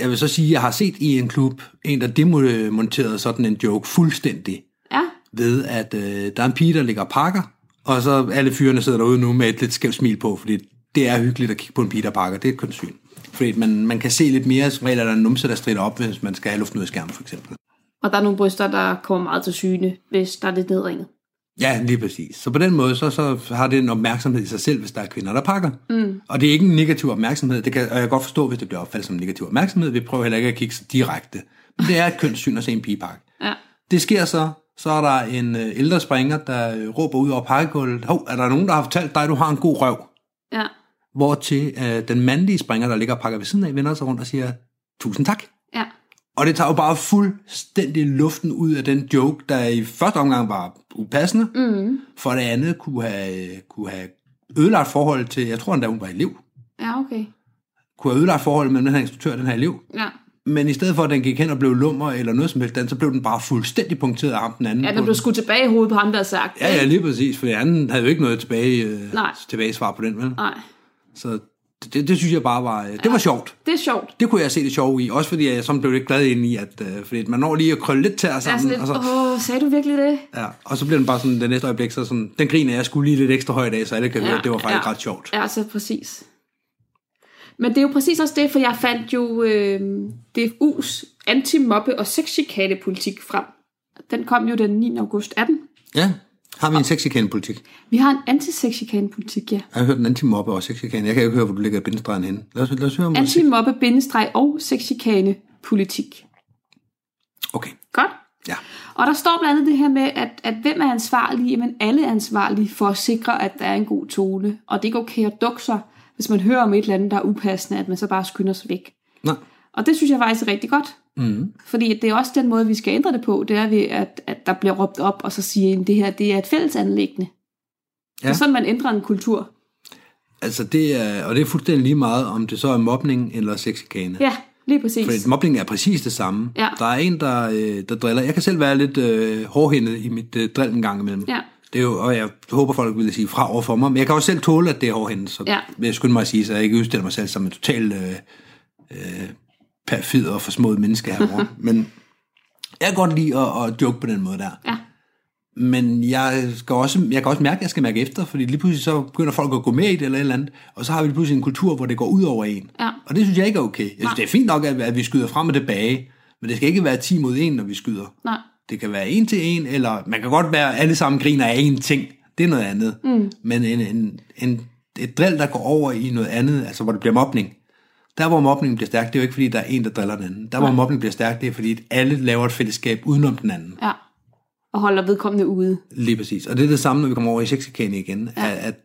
jeg vil så sige, at jeg har set i en klub, en der demonterede sådan en joke fuldstændig. Ja. Ved, at der er en pige, der ligger pakker, og så alle fyrene sidder derude nu med et lidt skævt smil på, fordi det er hyggeligt at kigge på en pige, der pakker. Det er et kønssyn. Fordi man kan se lidt mere, som regel er der en numse, der strider op, hvis man skal have luften ud af skærmen, for eksempel. Og der er nogle bryster, der kommer meget til syne, hvis der er lidt nedringet. Ja, lige præcis. Så på den måde, så har det en opmærksomhed i sig selv, hvis der er kvinder, der pakker. Mm. Og det er ikke en negativ opmærksomhed. Det kan, og jeg kan godt forstå, hvis det bliver opfattet som en negativ opmærksomhed. Vi prøver heller ikke at kigge så direkte. Men det er et kønssyn at se en pigepakke. Ja. Det sker så er der en ældre springer, der råber ud over pakkegulvet, hov, er der nogen, der har fortalt dig, at du har en god røv? Ja. Hvortil den mandlige springer, der ligger og pakker ved siden af, vender sig rundt og siger, 1000 tak. Ja. Og det tager jo bare fuldstændig luften ud af den joke, der i første omgang var upassende. Mm. For det andet kunne have ødelagt forhold til, jeg tror endda hun var elev. Ja, okay. Kunne have ødelagt forhold mellem den her instruktør og den her elev. Ja. Men i stedet for, at den gik hen og blev lummer eller noget som helst, så blev den bare fuldstændig punkteret af ham den anden. Ja, den blev skudt tilbage i hovedet på ham, der havde sagt. Ja, lige præcis, for den anden havde jo ikke noget tilbage svar på den, vel? Nej. Så... Det synes jeg bare var... Det var sjovt. Det er sjovt. Det kunne jeg se det sjove i. Også fordi jeg sådan blev lidt glad ind i, at fordi man når lige at krølle lidt tæer sammen. Ja, sagde du virkelig det? Ja, og så bliver den bare sådan, det næste øjeblik, så sådan, den griner jeg skulle lige lidt ekstra højt af, så alle kan høre, at det var faktisk ret sjovt. Ja, så præcis. Men det er jo præcis også det, for jeg fandt jo DFU's anti-mobbe- og sexchikane-politik frem. Den kom jo den 9. august 18. Ja. Har vi en sexchikane-politik? Vi har en anti-sexchikane-politik, ja. Jeg har hørt en anti-mobbe og sexchikane. Jeg kan ikke høre, hvor du ligger bindestregen henne. Lad os høre om anti-mobbe, bindestreg og sexchikane-politik. Okay. Godt. Ja. Og der står blandt andet det her med, at hvem er ansvarlige? Men alle er ansvarlige for at sikre, at der er en god tone. Og det er ikke okay at dukke sig, hvis man hører om et eller andet, der er upassende, at man så bare skynder sig væk. Nej. Og det synes jeg faktisk er rigtig godt. Mm. Fordi det er også den måde, vi skal ændre det på. Det er ved, at der bliver råbt op, og så siger, at det her det er et fælles anliggende. Ja. Det er sådan, man ændrer en kultur. Altså det er fuldstændig lige meget, om det så er mobning eller sexchikane. Ja, lige præcis. Fordi mobning er præcis det samme. Ja. Der er en, der driller. Jeg kan selv være lidt hårdhændet i mit drill en gang imellem. Ja. Det er jo, og jeg håber, folk vil sige fra over for mig. Men jeg kan også selv tåle, at det er hårdhændet. Så jeg skynder mig at sige, så jeg ikke udstiller mig selv som en total... perfid og for små mennesker herovre. Men jeg kan godt lide at joke på den måde der. Ja. Men jeg kan også mærke, at jeg skal mærke efter, fordi lige pludselig så begynder folk at gå med i det eller andet, og så har vi pludselig en kultur, hvor det går ud over en. Ja. Og det synes jeg ikke er okay. Jeg synes, det er fint nok, at vi skyder frem og tilbage, men det skal ikke være 10 mod 1, når vi skyder. Nej. Det kan være 1 til 1, eller man kan godt være, alle sammen griner af én ting. Det er noget andet. Mm. Men et drill, der går over i noget andet, altså hvor det bliver mobning, der hvor mobningen bliver stærk, det er jo ikke fordi, der er en, der driller den anden. Der hvor mobningen bliver stærk, det er fordi, at alle laver et fællesskab udenom den anden. Ja. og holder vedkommende ude. Lige præcis. Og det er det samme, når vi kommer over i sexchikane igen, ja. At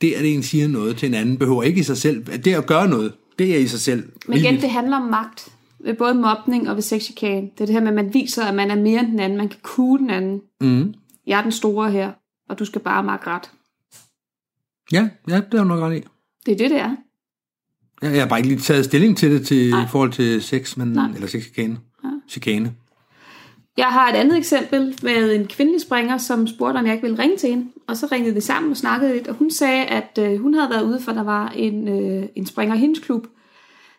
det, at en siger noget til en anden, behøver ikke i sig selv. At det at gøre noget, det er i sig selv. Men igen, det handler om magt. Ved både mobning og ved sexchikane. Det er det her med, at man viser, at man er mere end den anden. Man kan kue den anden. Mm. Jeg er den store her, og du skal bare magt ret. Ja, ja, det er jo nok ret i. Det er det, det er. Ja, jeg har bare ikke lige taget stilling til det i forhold til sex, men, eller sexchikane. Ja. Chikane. Jeg har et andet eksempel med en kvindelig springer, som spurgte, om jeg ikke ville ringe til hende. Og så ringede vi sammen og snakkede lidt, og hun sagde, at hun havde været ude for, der var en springer i hendes klub,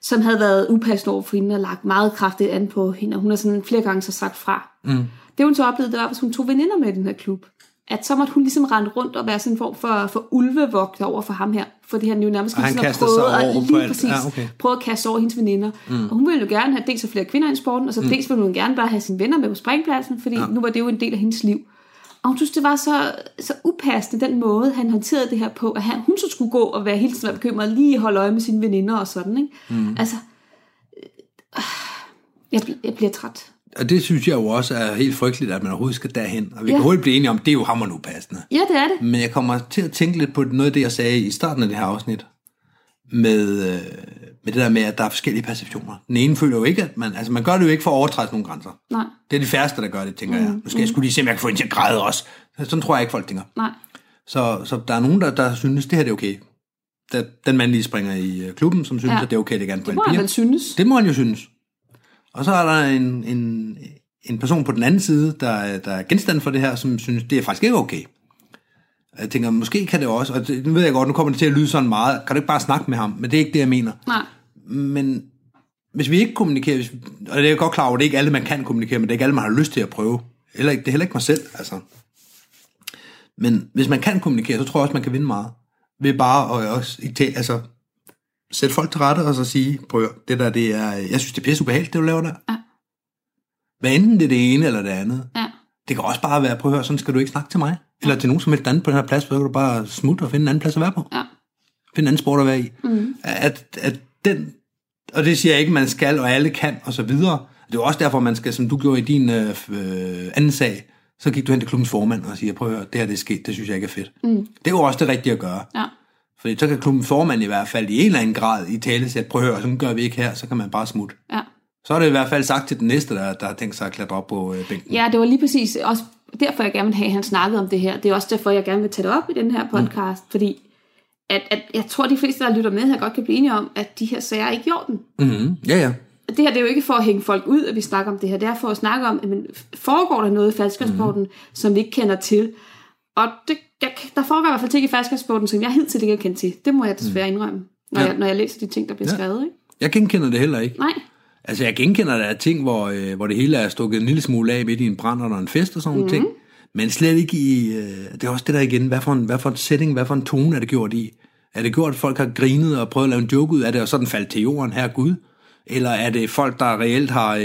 som havde været upassende over for hende og lagt meget kraftigt an på hende, og hun har sådan flere gange så sagt fra. Mm. Det hun så oplevede, det var, at hun tog veninder med den her klub. At så måtte hun ligesom rende rundt og være sådan en form for ulvevogt over for ham her. Fordi han jo nærmest sådan prøvede at kaste over hendes veninder. Mm. Og hun ville jo gerne have dels flere kvinder i sporten, og så dels ville hun gerne bare have sine venner med på springpladsen, fordi nu var det jo en del af hendes liv. Og hun synes, det var så upassende, den måde, han håndterede det her på, at hun så skulle gå og være helt sådan bekymret, lige holde øje med sine veninder og sådan, ikke? Mm. Altså, jeg bliver træt. Og det synes jeg jo også er helt frygteligt, at man overhovedet skal derhen. Og vi kan hurtigt blive enige om, det er jo hammerende upassende. Ja, det er det. Men jeg kommer til at tænke lidt på noget af det, jeg sagde i starten af det her afsnit, med det der med, at der er forskellige perceptioner. Den ene føler jo ikke, at man gør det jo ikke for at overtræde nogle grænser. Nej. Det er de færreste, der gør det, tænker jeg. Nu skal jeg skulle lige se, om jeg kan få en til at græde også. Sådan tror jeg ikke, folk tænker. Nej. Så der er nogen, der synes, det her det er okay. Den mand lige springer i klubben, som synes, at det er okay, det gerne på en piger. Det må han jo synes. Og så er der en person på den anden side, der er genstand for det her, som synes, det er faktisk ikke okay. Jeg tænker, måske kan det også, og nu ved jeg godt, nu kommer det til at lyde sådan meget, kan du ikke bare snakke med ham? Men det er ikke det, jeg mener. Nej. Men hvis vi ikke kommunikerer, og det er jeg godt klar over, det er ikke alle, man kan kommunikere, men det er ikke alle, man har lyst til at prøve. Eller, det er heller ikke mig selv, altså. Men hvis man kan kommunikere, så tror jeg også, man kan vinde meget. Ved bare at også sæt folk til rette og så sige, prøv at, det der, det er, jeg synes, det er pisse ubehageligt, det du laver der. Ja. Hvad enten det er det ene eller det andet. Ja. Det kan også bare være, prøv at høre, sådan skal du ikke snakke til mig. Ja. Eller til nogen som helst andet på den her plads, så kan du bare smutte og finde en anden plads at være på. Ja. Finde en anden sport at være i. Mm. At den, og det siger jeg ikke, man skal, og alle kan, og så videre. Det er også derfor, man skal, som du gjorde i din anden sag, så gik du hen til klubbens formand og siger, prøv at høre, det her det er sket, det synes jeg ikke er fedt. Mm. Det er jo også det rigtige at gøre. Ja. Fordi så kan klubbens formand i hvert fald i en eller anden grad i talesæt, prøv at høre, sådan gør vi ikke her, så kan man bare smutte. Ja. Så er det i hvert fald sagt til den næste, der har tænkt sig at klatre op på bænken. Ja, det var lige præcis også derfor, jeg gerne vil have, at han snakkede om det her. Det er også derfor, jeg gerne vil tage det op i den her podcast, fordi at jeg tror, de fleste, der lytter med her, godt kan blive enige om, at de her sager er ikke i orden. Mm-hmm. Ja, ja. Det her det er jo ikke for at hænge folk ud, at vi snakker om det her. Det er for at snakke om, at foregår der noget i falskersporten, som vi ikke kender til? Og der foregår i hvert fald ting i falskersporten, som jeg hidtil ikke har kendt til. Det må jeg desværre indrømme, når jeg læser de ting, der bliver skrevet. Ikke? Jeg genkender det heller ikke. Nej. Altså, jeg genkender der ting, hvor det hele er stukket en lille smule af midt i en brand og en fest og sådan nogle ting. Men slet ikke i... det er også det der igen, hvad for en setting, hvad for en tone er det gjort i? Er det gjort, at folk har grinet og prøvet at lave en joke ud af det, og sådan faldt til jorden, her Gud? Eller er det folk, der reelt har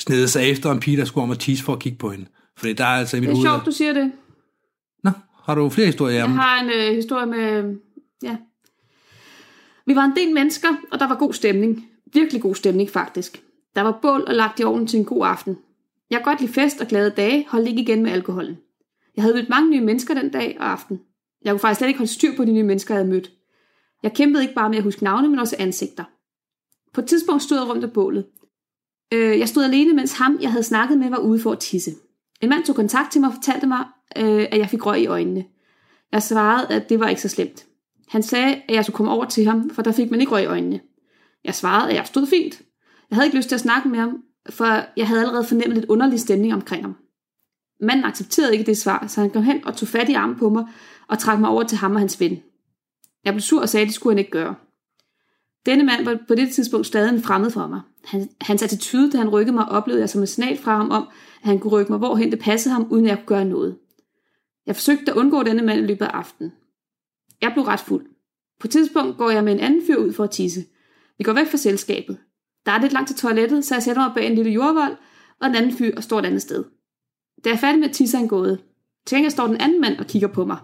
snedet sig efter en pige, der skulle om at tease for at kigge på hende? Fordi der er altså i mit hoved... Det er sjovt, du siger det. Nå, har du flere historier? Jeg har en historie med... ja. Vi var en del mennesker, og der var god stemning. Virkelig god stemning, faktisk. Der var bål og lagt i ovnen til en god aften. Jeg kan godt lide fest og glade dage, holdt ikke igen med alkoholen. Jeg havde mødt mange nye mennesker den dag og aften. Jeg kunne faktisk slet ikke holde styr på de nye mennesker, jeg havde mødt. Jeg kæmpede ikke bare med at huske navne, men også ansigter. På et tidspunkt stod jeg rundt af bålet. Jeg stod alene, mens ham, jeg havde snakket med, var ude for at tisse. En mand tog kontakt til mig og fortalte mig, at jeg fik røg i øjnene. Jeg svarede, at det var ikke så slemt. Han sagde, at jeg skulle komme over til ham, for der fik man ikke røg i øjnene. Jeg svarede, at jeg stod fint. Jeg havde ikke lyst til at snakke med ham, for jeg havde allerede fornemmet lidt underlig stemning omkring ham. Manden accepterede ikke det svar, så han kom hen og tog fat i armen på mig og trak mig over til ham og hans ven. Jeg blev sur og sagde, at det skulle han ikke gøre. Denne mand var på det tidspunkt stadig en fremmed for mig. Hans attitude, da han rykkede mig, oplevede jeg som et signal fra ham om, at han kunne rykke mig, hvorhen det passede ham, uden at jeg kunne gøre noget. Jeg forsøgte at undgå denne mand i løbet af aftenen. Jeg blev ret fuld. På et tidspunkt går jeg med en anden fyr ud for at tisse. Vi går væk fra selskabet. Der er lidt langt til toilettet, så jeg sætter mig bag en lille jordvold og en anden fyr og står et andet sted. Da jeg er færdig med at tisse, er han gået. Til gengæld står den anden mand og kigger på mig.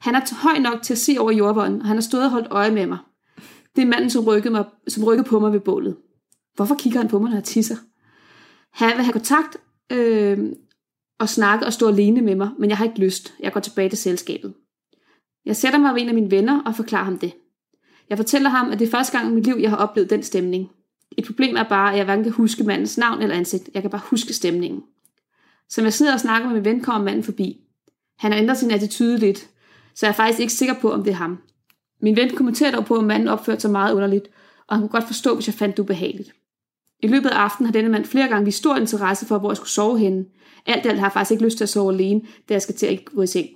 Han er høj nok til at se over jordvolden, og han har stået og holdt øje med mig. Det er manden, som rykkede på mig ved bålet. Hvorfor kigger han på mig, når jeg tisser? Han vil have kontakt, og snakke og stå alene med mig, men jeg har ikke lyst. Jeg går tilbage til selskabet. Jeg sætter mig ved en af mine venner og forklarer ham det. Jeg fortæller ham, at det er første gang i mit liv, jeg har oplevet den stemning. Et problem er bare, at jeg hverken kan huske mandens navn eller ansigt. Jeg kan bare huske stemningen. Som jeg sidder og snakker med min ven, kommer manden forbi. Han har ændret sin attitude lidt, så jeg er faktisk ikke sikker på, om det er ham. Min ven kommenterer dog på, om manden opførte sig meget underligt, og han kunne godt forstå, hvis jeg fandt det ubehageligt. I løbet af aftenen har denne mand flere gange vist stor interesse for, hvor jeg skulle sove henne. Alt har jeg faktisk ikke lyst til at sove alene, da jeg skal til at gå i seng.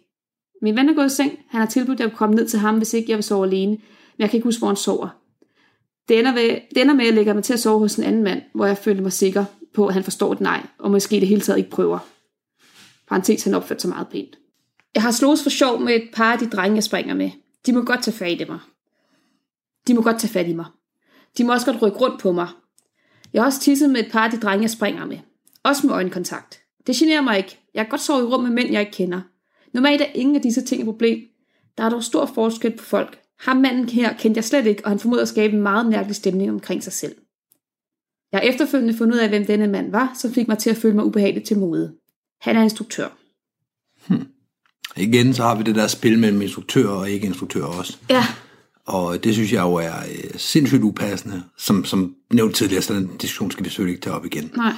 Min ven er gået i seng. Han har tilbudt, at jeg vil komme ned til ham, hvis ikke jeg vil sove alene, men jeg kan ikke huske, hvor han sover. Det ender med, at jeg lægger mig til at sove hos en anden mand, hvor jeg føler mig sikker på, at han forstår et nej, og måske det hele taget ikke prøver. Parentes, han opførte sig meget pænt. Jeg har slået for sjov med et par af de drenge, jeg springer med. De må godt tage fat i mig. De må også godt rykke rundt på mig. Jeg har også tisset med et par af de drenge, jeg springer med. Også med øjenkontakt. Det generer mig ikke. Jeg kan godt sove i rum med mænd, jeg ikke kender. Normalt er ingen af disse ting et problem. Der er dog stor forskel på folk. Ham manden her kendte jeg slet ikke, og han formåede at skabe en meget mærkelig stemning omkring sig selv. Jeg har efterfølgende fundet ud af, hvem denne mand var, som fik mig til at føle mig ubehageligt til mode. Han er instruktør. Igen så har vi det der spil mellem instruktører og ikke-instruktører også. Ja. Og det synes jeg jo er sindssygt upassende. Som nævnt tidligere, så den diskussion skal vi selvfølgelig ikke tage op igen. Nej.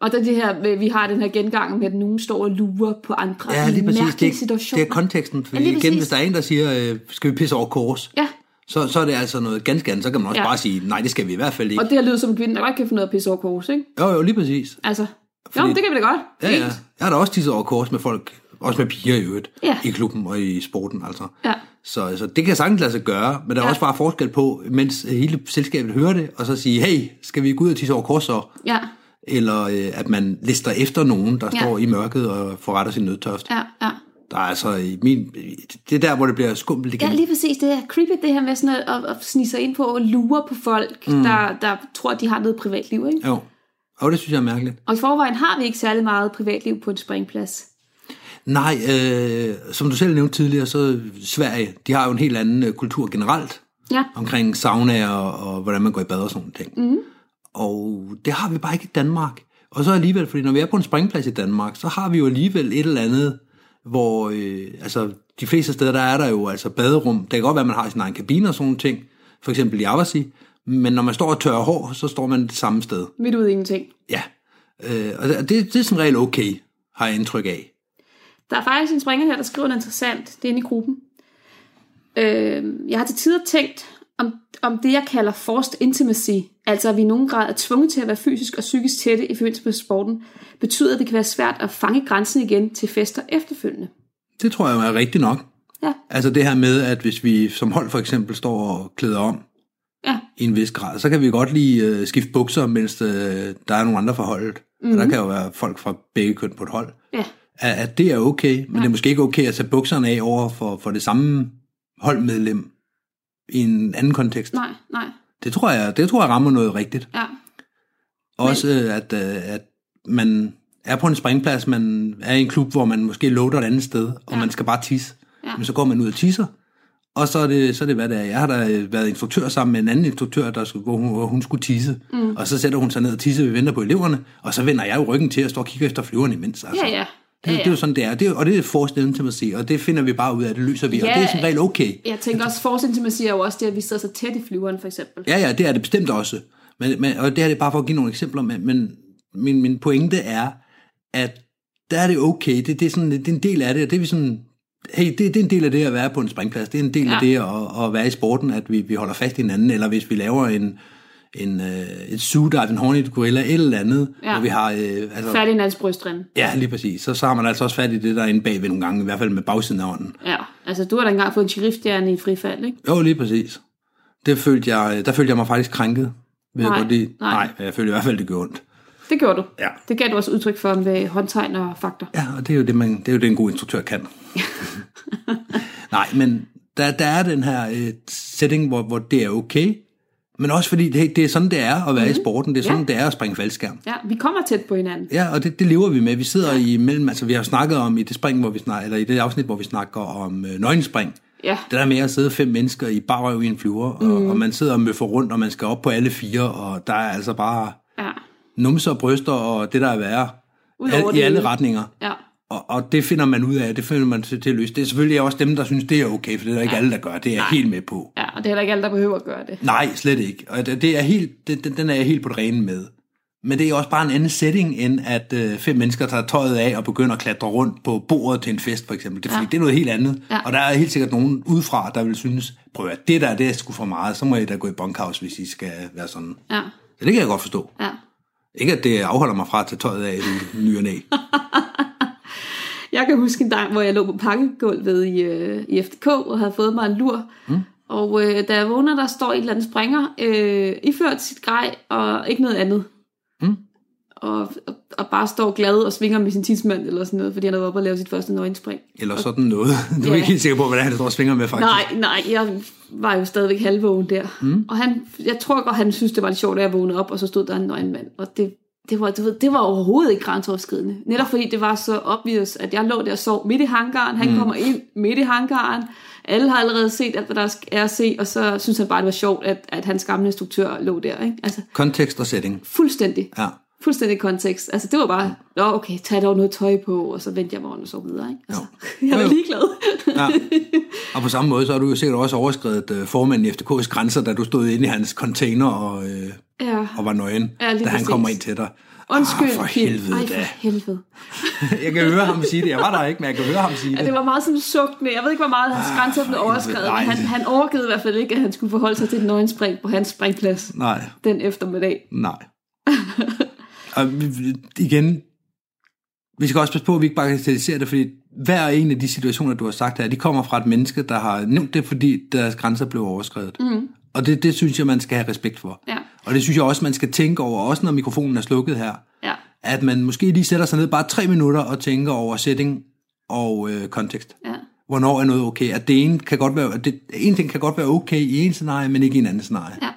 Og der det her, vi har den her gengang med, at nogen står og lurer på andre. Ja, lige præcis. Det er konteksten. Fordi ja, igen, hvis der er en, der siger, skal vi pisse over kors? Ja. Så er det altså noget ganske andet. Så kan man også bare sige, nej, det skal vi i hvert fald ikke. Og det her lyder som en kvinde, der godt kan finde noget at pisse over kors, ikke? Jo, lige præcis. Altså, fordi, jo, det kan vi da godt. Ja. Jeg har da også tisset over kors med folk, også med piger i øvrigt, i klubben og i sporten altså. Ja. Så det kan sagtens lade sig gøre, men der er også bare forskel på, mens hele selskabet hører det, og så sige, hey, skal vi gå ud og tisse over kors så? Ja. Eller at man lister efter nogen, der står i mørket og forretter sin nødtørst. Ja. Der er altså det er der, hvor det bliver skummelt igen. Ja, lige præcis. Det er creepy, det her med sådan at snige sig ind på og lure på folk, der tror, de har noget privatliv, ikke? Jo. Og det synes jeg er mærkeligt. Og i forvejen har vi ikke særlig meget privatliv på en springplads. Nej, som du selv nævnte tidligere, så Sverige, de har jo en helt anden kultur generelt, omkring saunaer og hvordan man går i bad og sådan nogle ting. Mm-hmm. Og det har vi bare ikke i Danmark. Og så alligevel, fordi når vi er på en springplads i Danmark, så har vi jo alligevel et eller andet, hvor altså de fleste steder, der er der jo altså baderum. Det kan godt være, at man har sin egen kabine og sådan nogle ting, for eksempel i Aversi. Men når man står og tørrer hår, så står man det samme sted. Midt ud ingenting. Ja, og det er sådan regel okay, har jeg indtryk af. Der er faktisk en springer her, der skriver noget interessant. Det er inde i gruppen. Jeg har til tider tænkt om det, jeg kalder forced intimacy, altså at vi i nogen grad er tvunget til at være fysisk og psykisk tætte i forbindelse med sporten, betyder, at det kan være svært at fange grænsen igen til fester efterfølgende. Det tror jeg er rigtigt nok. Ja. Altså det her med, at hvis vi som hold for eksempel står og klæder om, i en vis grad. Så kan vi godt lige skifte bukser, mens der er nogle andre fra holdet. Mm-hmm. Og der kan jo være folk fra begge køn på et hold. Ja. At det er okay, men det er måske ikke okay at tage bukserne af over for det samme holdmedlem i en anden kontekst. Nej. Det tror jeg rammer noget rigtigt. Ja. Også at man er på en springplads, man er i en klub, hvor man måske loader et andet sted, og man skal bare tisse. Ja. Men så går man ud og tisser. Og så er det, hvad det er. Jeg har da været instruktør sammen med en anden instruktør, hvor hun skulle tisse. Mm. Og så sætter hun sig ned og tisse, vi venter på eleverne. Og så vender jeg jo ryggen til at stå og kigge efter flyverne imens. Altså. Ja. Det er jo sådan, det er. Og det er forced intimacy, og det finder vi bare ud af, det løser vi. Ja, og det er som regel okay. Jeg tænker også, forced intimacy er jo også det, at vi sidder så tæt i flyveren, for eksempel. Ja, det er det bestemt også. Men, og det her det er bare for at give nogle eksempler. Men min pointe er, at der er det okay. Det er en del af det, og det er vi sådan... Hey, det er en del af det at være på en springplads. Det er en del af det at være i sporten, at vi holder fast i hinanden, eller hvis vi laver et sugedive, en hornet gorilla, et eller andet, hvor vi har... fat i hinandens brystrinde. Ja, lige præcis. Så har man altså også fat i det der inde bagved nogle gange, i hvert fald med bagsiden af hånden. Ja, altså du har da engang fået en sheriffstjerne i frifald, ikke? Jo, lige præcis. Der følte jeg mig faktisk krænket. Nej, jeg følte i hvert fald, det gjorde ondt. Det gjorde du. Ja. Det gav du også udtryk for med håndtegn og fakter. Ja, og det er jo det en god instruktør kan. Nej, men der er den her setting, hvor det er okay, men også fordi det er sådan, det er at være i sporten, det er sådan, det er at springe faldskærm. Ja, vi kommer tæt på hinanden. Ja, og det lever vi med. Vi sidder imellem, altså vi har snakket om i det afsnit, hvor vi snakker om nøgenspring. Ja. Det der med at sidde 5 mennesker i barrøv i en flyver, og man sidder og møffer rundt, og man skal op på alle 4, og der er altså bare numser og bryster og det der er værre. Udover i alle retninger. Ja. Og det finder man ud af, det finder man til at løse. Det er selvfølgelig også dem, der synes, det er okay, for det er ikke alle, der gør. Det er jeg helt med på. Ja, og det er heller ikke alle, der behøver at gøre det. Nej, slet ikke. Og det er helt, den er jeg helt på det rene med. Men det er også bare en anden setting, end at 5 mennesker tager tøjet af og begynder at klatre rundt på bordet til en fest, for eksempel. Det, det er noget helt andet. Ja. Og der er helt sikkert nogen udefra, der vil synes, prøv at det er sgu for meget, så må I da gå i bunkhouse, hvis I skal være sådan. Ja. Så det kan jeg godt forstå. Ja. Ikke at det afholder mig fra at tage tøjet af i ny og næ. Jeg kan huske en dag, hvor jeg lå på pakkegulvet i FDK og havde fået mig en lur. Mm. Og da jeg vågner, der står et eller andet springer, iført sit grej og ikke noget andet. Mm. Og bare står glad og svinger med sin tidsmand eller sådan noget, fordi han er oppe og lave sit første nøgenspring. Eller sådan noget. Du er ikke helt sikker på, hvad det er, han står og svinger med faktisk. Nej, jeg var jo stadigvæk halvvågen der. Mm. Og jeg tror godt, han synes, det var lidt sjovt, at jeg vågnede op, og så stod der en nøgenmand. Og det var overhovedet ikke grænseoverskridende. Netop fordi det var så obvious, at jeg lå der og sov midt i hangaren. Han kommer ind midt i hangaren. Alle har allerede set alt, hvad der er at se, og så synes han bare, det var sjovt, at hans gamle instruktør lå der. Ikke? Altså, kontekst og setting. Fuldstændig. Ja. Fuldstændig kontekst. Altså, det var bare, okay, tag dog noget tøj på, og så vendte jeg mig og så videre. Ikke? Altså, jeg var ligeglad. Ja. Og på samme måde, så har du jo sikkert også overskredet formanden i FDK's grænser, da du stod inde i hans container og var nøgen, da han kommer ind til dig. Undskyld, for helvede. Ej, for helvede. Jeg kan høre ham sige det. Jeg var der ikke, men jeg kan høre ham sige det. Det var meget sådan sugtende. Jeg ved ikke, hvor meget hans grænser blev overskredet. Han overgivede i hvert fald ikke, at han skulle forholde sig til et nøgenspring på hans springplads. Nej. Den eftermiddag. Nej. Og igen, vi skal også passe på, at vi ikke bare kan kritisere det, fordi hver en af de situationer, du har sagt her, de kommer fra et menneske, der har nævnt det, fordi deres grænser blev overskredet. Mm. Og det synes jeg, man skal have respekt for. Ja. Og det synes jeg også, man skal tænke over, også når mikrofonen er slukket her, at man måske lige sætter sig ned bare 3 minutter og tænker over setting og kontekst. Ja. Hvornår er noget okay? At det ene kan godt være, okay i en scenarie, men ikke i en anden scenarie. Ja.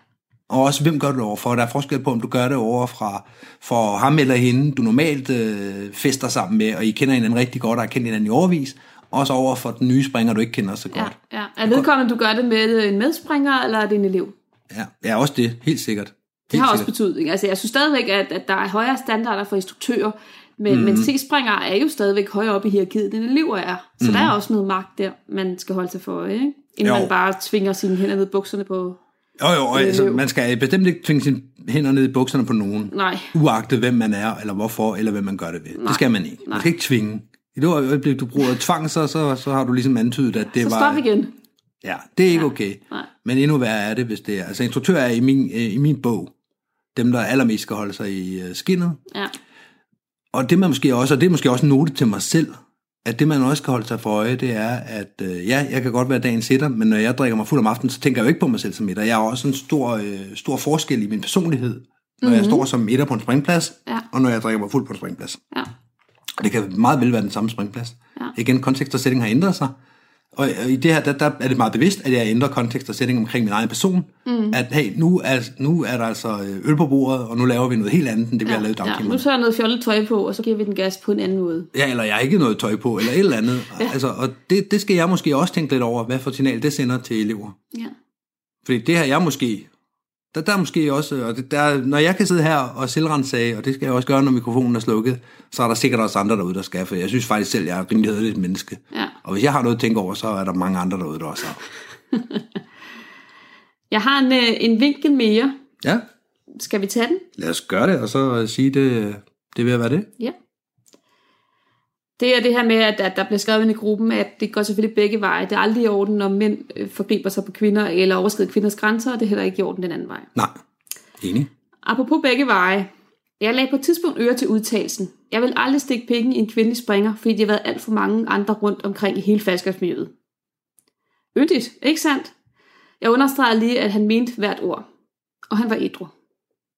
Og også, hvem gør du over for? Der er forskel på, om du gør det over for ham eller hende, du normalt fester sammen med, og I kender hinanden rigtig godt, og har kendt hinanden i årevis, også over for den nye springer, du ikke kender så godt. Ja. Er vedkommende, du gør det med en medspringer, eller er det en elev? Ja, også det. Helt sikkert. Også betydning. Altså, jeg synes stadigvæk, at der er højere standarder for instruktører, men C-springer er jo stadigvæk højere oppe i hierarkiet, end elever er. Så der er også noget magt der, man skal holde sig for øje, ikke? Inden man bare tvinger sine hænder ned i bukserne på... Jo, altså, man skal bestemt ikke tvinge sine hænder ned i bukserne på nogen. Nej. Uagtet hvem man er, eller hvorfor, eller hvem man gør det ved. Nej. Det skal man ikke. Man skal ikke tvinge. I det øjeblik, du bruger tvang, så har du ligesom antydet, at det var... Så stop igen. Ja, det er ikke okay. Nej. Men endnu værre er det, hvis det er... Altså, instruktører er i min bog dem, der allermest skal holde sig i skindet. Ja. Og det man måske også... Og det er måske også en note til mig selv, at det, man også skal holde sig for øje, det er, at jeg kan godt være dagens hitter, men når jeg drikker mig fuld om aftenen, så tænker jeg jo ikke på mig selv som hitter. Jeg har også en stor forskel i min personlighed, når jeg står som hitter på en springplads, og når jeg drikker mig fuld på en springplads. Ja. Og det kan meget vel være den samme springplads. Ja. Igen, kontekst og setting har ændret sig. Og i det her, der er det meget bevidst, at jeg ændrer kontekst og setting omkring min egen person. Mm. At hey, nu er der altså øl på bordet, og nu laver vi noget helt andet, end det vi har lavet dagtimerne. Ja, nu tager jeg noget fjollet tøj på, og så giver vi den gas på en anden måde. Ja, eller jeg har ikke noget tøj på, eller et eller andet. Altså, og det skal jeg måske også tænke lidt over, hvad for signal det sender til elever. Ja. Fordi det her, jeg måske... Der er måske også... Og når jeg kan sidde her og selvransage, og det skal jeg også gøre, når mikrofonen er slukket, så er der sikkert også andre derude, der skal. For jeg synes faktisk selv, jeg er rimelig hæderligt menneske. Ja. Og hvis jeg har noget at tænke over, så er der mange andre derude, der også har. Jeg har en vinkel mere. Ja. Skal vi tage den? Lad os gøre det, og så sige det. Det vil være det. Ja. Det er det her med, at der bliver skrevet i gruppen, at det går selvfølgelig begge veje. Det er aldrig i orden, når mænd forgriber sig på kvinder eller overskrider kvinders grænser, og det er heller ikke i orden den anden vej. Nej, enig. Apropos begge veje. Jeg lagde på et tidspunkt øre til udtalelsen. Jeg vil aldrig stikke pikken i en kvindelig springer, fordi det har været alt for mange andre rundt omkring i hele falskamp-miljøet. Yndigt, ikke sandt? Jeg understregede lige, at han mente hvert ord. Og han var ædru.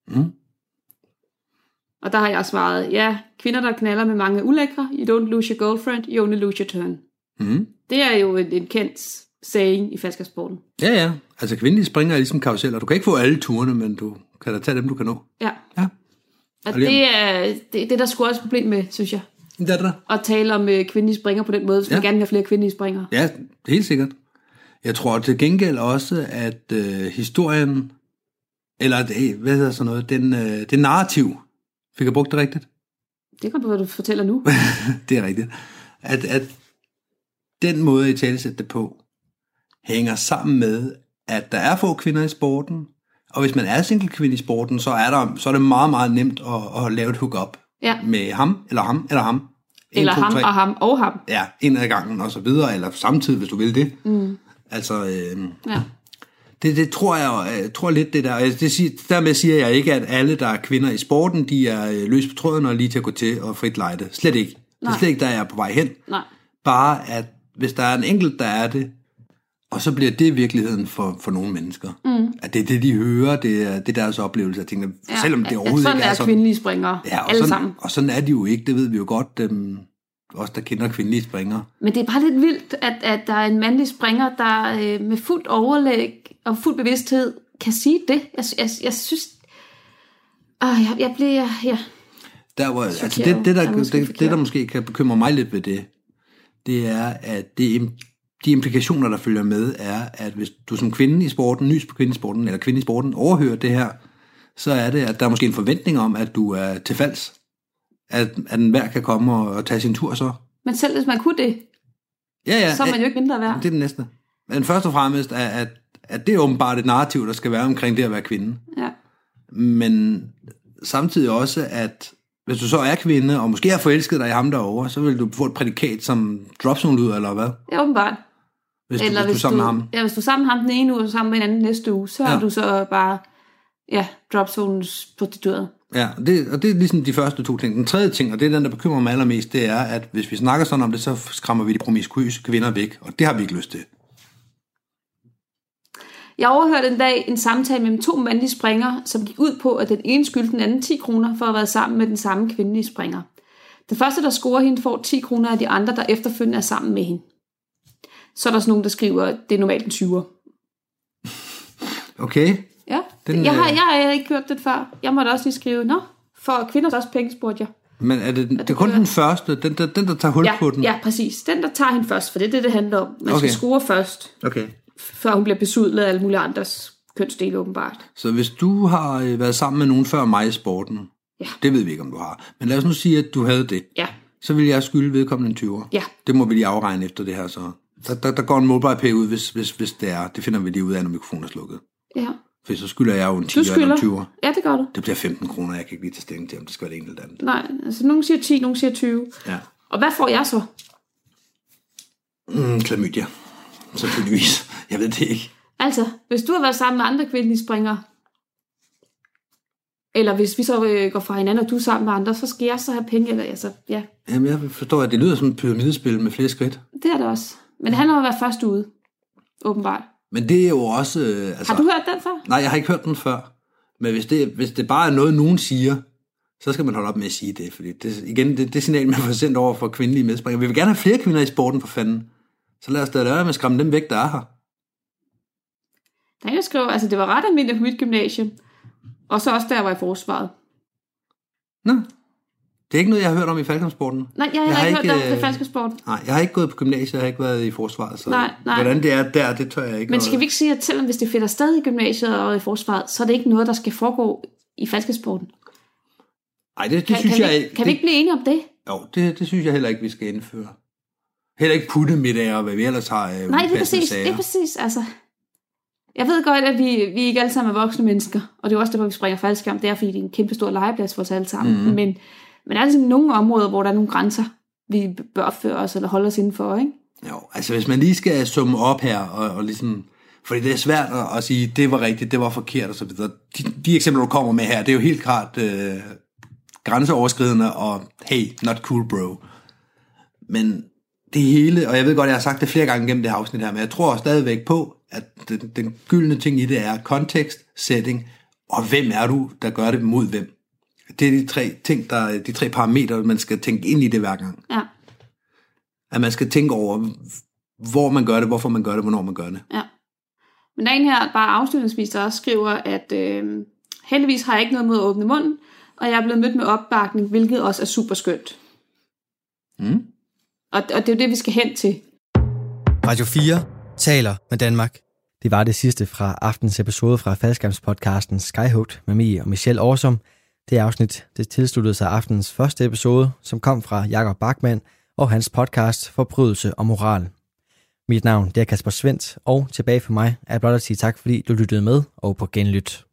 Mm. Og der har jeg svaret, ja, kvinder, der knaller med mange ulækre, you don't lose your girlfriend, you only lose your turn. Mm. Det er jo en kendt saying i falskersporten. Ja, ja. Altså kvindelige springer er ligesom karuseller. Du kan ikke få alle turene, men du kan da tage dem, du kan nå. Ja. Og det er det der sgu også et problem med, synes jeg. Det er det. At tale om kvindelige springer på den måde, hvis man gerne vil have flere kvindelige springer. Ja, helt sikkert. Jeg tror til gengæld også, at historien, eller hvad hedder sådan noget, det narrativ, fik jeg brugt det rigtigt? Det kan du, hvad du fortæller nu. Det er rigtigt. At den måde, I talesætter det på, hænger sammen med, at der er få kvinder i sporten, og hvis man er single kvinde i sporten, så er det meget, meget nemt at lave et hook-up med ham, eller ham, eller ham. Eller 1, 2, ham, 3. og ham, og ham. Ja, en ad gangen, og så videre, eller samtidig, hvis du vil det. Mm. Altså, ja. Det tror jeg tror lidt det der. Dermed siger jeg ikke, at alle, der er kvinder i sporten, de er løs på tråden og lige til at gå til og frit lejde. Slet ikke. Det er slet ikke, der jeg er på vej hen. Nej. Bare at, hvis der er en enkelt, der er det, og så bliver det virkeligheden for nogle mennesker. Mm. At det er det, de hører, det er deres oplevelse af tingene. Ja, selvom det overhovedet sådan ikke er sådan. Sådan er kvindelige springere, ja, alle sådan, sammen. Og sådan er de jo ikke, det ved vi jo godt, os der kender kvindelige springere. Men det er bare lidt vildt, at der er en mandlig springer, der med fuldt overlæg og fuld bevidsthed kan sige det. Jeg synes... jeg bliver... Ja. Det, der måske kan bekymre mig lidt ved det, det er, at de implikationer, der følger med, er, at hvis du som kvinde i sporten, nys på kvindesporten, eller kvinde i sporten, overhører det her, så er det, at der er måske en forventning om, at du er til fals. At enhver kan komme og tage sin tur så. Men selv hvis man kunne det, så er man jo ikke mindre værd. Det er det næste. Men først og fremmest, at det er åbenbart et narrativ, der skal være omkring det at være kvinde. Ja. Men samtidig også, at hvis du så er kvinde, og måske har forelsket dig i ham derovre, så vil du få et prædikat som dropzone-lyder, eller hvad? Ja, åbenbart. Hvis du sammen med ham. Ja, hvis du sammen med ham den ene uge, og sammen med en anden næste uge, så er du så bare dropzones prostitueret. Ja, og det er ligesom de første to ting. Den tredje ting, og det er den, der bekymrer mig allermest, det er, at hvis vi snakker sådan om det, så skræmmer vi de promiskuøse kvinder væk, og det har vi ikke lyst til. Jeg overhørte en dag en samtale mellem to mandlige springere, som gik ud på, at den ene skyldte den anden 10 kroner for at være sammen med den samme kvindelige springer. Den første, der scorer hende, får 10 kroner af de andre, der efterfølgende er sammen med hende. Så er der sådan nogen, der skriver, at det er normalt en 20'er. Okay. Ja, jeg har ikke hørt det før. Jeg måtte også lige skrive, for kvinder også penge, spurgte jeg. Men er det kun den første, den der tager hul på den? Ja, præcis. Den, der tager hende først, for det er det handler om. Man skal score først. Okay. Før hun bliver besudlet af alle mulige andres kønsdele, åbenbart. Så hvis du har været sammen med nogen før mig i sporten, det ved vi ikke, om du har, men lad os nu sige, at du havde det, så vil jeg skylde vedkommende en 20'er. Ja. Det må vi lige afregne efter det her, så. Der går en mobile-pay ud, hvis det er. Det finder vi lige ud af, når mikrofonen er slukket. Ja. For så skylder jeg jo en 10'er eller en 20'er. Ja, det gør du. Det bliver 15 kroner, jeg kan ikke lige tage stilling til, om det skal være det ene eller andet. Nej, altså nogen siger 10, nogen siger 20. Ja. Og hvad får jeg så? Klamydia. Selvfølgelig. Jeg ved det ikke. Altså, hvis du har været sammen med andre kvindelige springere, eller hvis vi så går fra hinanden, og du er sammen med andre, så skal jeg så have penge, eller altså, ja. Jamen, jeg forstår, at det lyder som et pyramidespil med flere skridt. Det er det også. Men det handler om at være først ude, åbenbart. Men det er jo også... altså, har du hørt den før? Nej, jeg har ikke hørt den før. Men hvis det bare er noget, nogen siger, så skal man holde op med at sige det, fordi det signal, man får sendt over for kvindelige medspringere. Vi vil gerne have flere kvinder i sporten, for fanden. Så lad os da lade med at skræmme dem væk, der er her. Der er en, der skrev, altså det var ret almindeligt på mit gymnasium, og så også da jeg var i forsvaret. Nå, det er ikke noget, jeg har hørt om i Falskampsporten. Nej, jeg har ikke hørt om i Falskampsporten. Nej, jeg har ikke gået på gymnasiet, jeg har ikke været i forsvaret, så nej. Hvordan det er der, det tør jeg ikke. Men skal vi ikke sige, at selvom hvis det finder sted i gymnasiet og i forsvaret, så er det ikke noget, der skal foregå i Falskampsporten? Nej, det synes jeg ikke. Kan vi ikke blive enige om det? Jo, det synes jeg heller ikke, vi skal indføre. Heller ikke puttemiddager, og hvad vi ellers har. Nej, det er præcis, altså. Jeg ved godt, at vi ikke alle sammen er voksne mennesker, og det er også derfor, vi springer Falskamp, det er fordi det er en kæmpe stor legeplads for os alle sammen. Mm-hmm. Men der er ligesom nogle områder, hvor der er nogle grænser, vi bør opføre os, eller holde os indenfor, ikke? Jo, altså hvis man lige skal summe op her, og ligesom, fordi det er svært at sige, det var rigtigt, det var forkert, og så videre. De eksempler, du kommer med her, det er jo helt klart grænseoverskridende, og hey, not cool, bro. Men det hele, og jeg ved godt, jeg har sagt det flere gange gennem det her afsnit her, men jeg tror stadigvæk på, at den gyldne ting i det er kontekst, setting, og hvem er du, der gør det mod hvem. Det er de tre ting, de tre parametre, man skal tænke ind i det hver gang. Ja. At man skal tænke over, hvor man gør det, hvorfor man gør det, hvornår man gør det. Ja. Men der er en her, bare afslutningsvis, der også skriver, at heldigvis har jeg ikke noget mod at åbne munden, og jeg er blevet mødt med opbakning, hvilket også er super skønt. Mm. Og det er jo det, vi skal hen til. Radio 4 taler med Danmark. Det var det sidste fra aftens episode fra Falskamps podcasten Skyhookt med Mie og Michelle Aarsom. Det afsnit det tilsluttede sig aftenens første episode, som kom fra Jakob Bachmann og hans podcast Forbrydelse og Moral. Mit navn det er Kasper Svind, og tilbage for mig er blot at sige tak, fordi du lyttede med og på genlyt.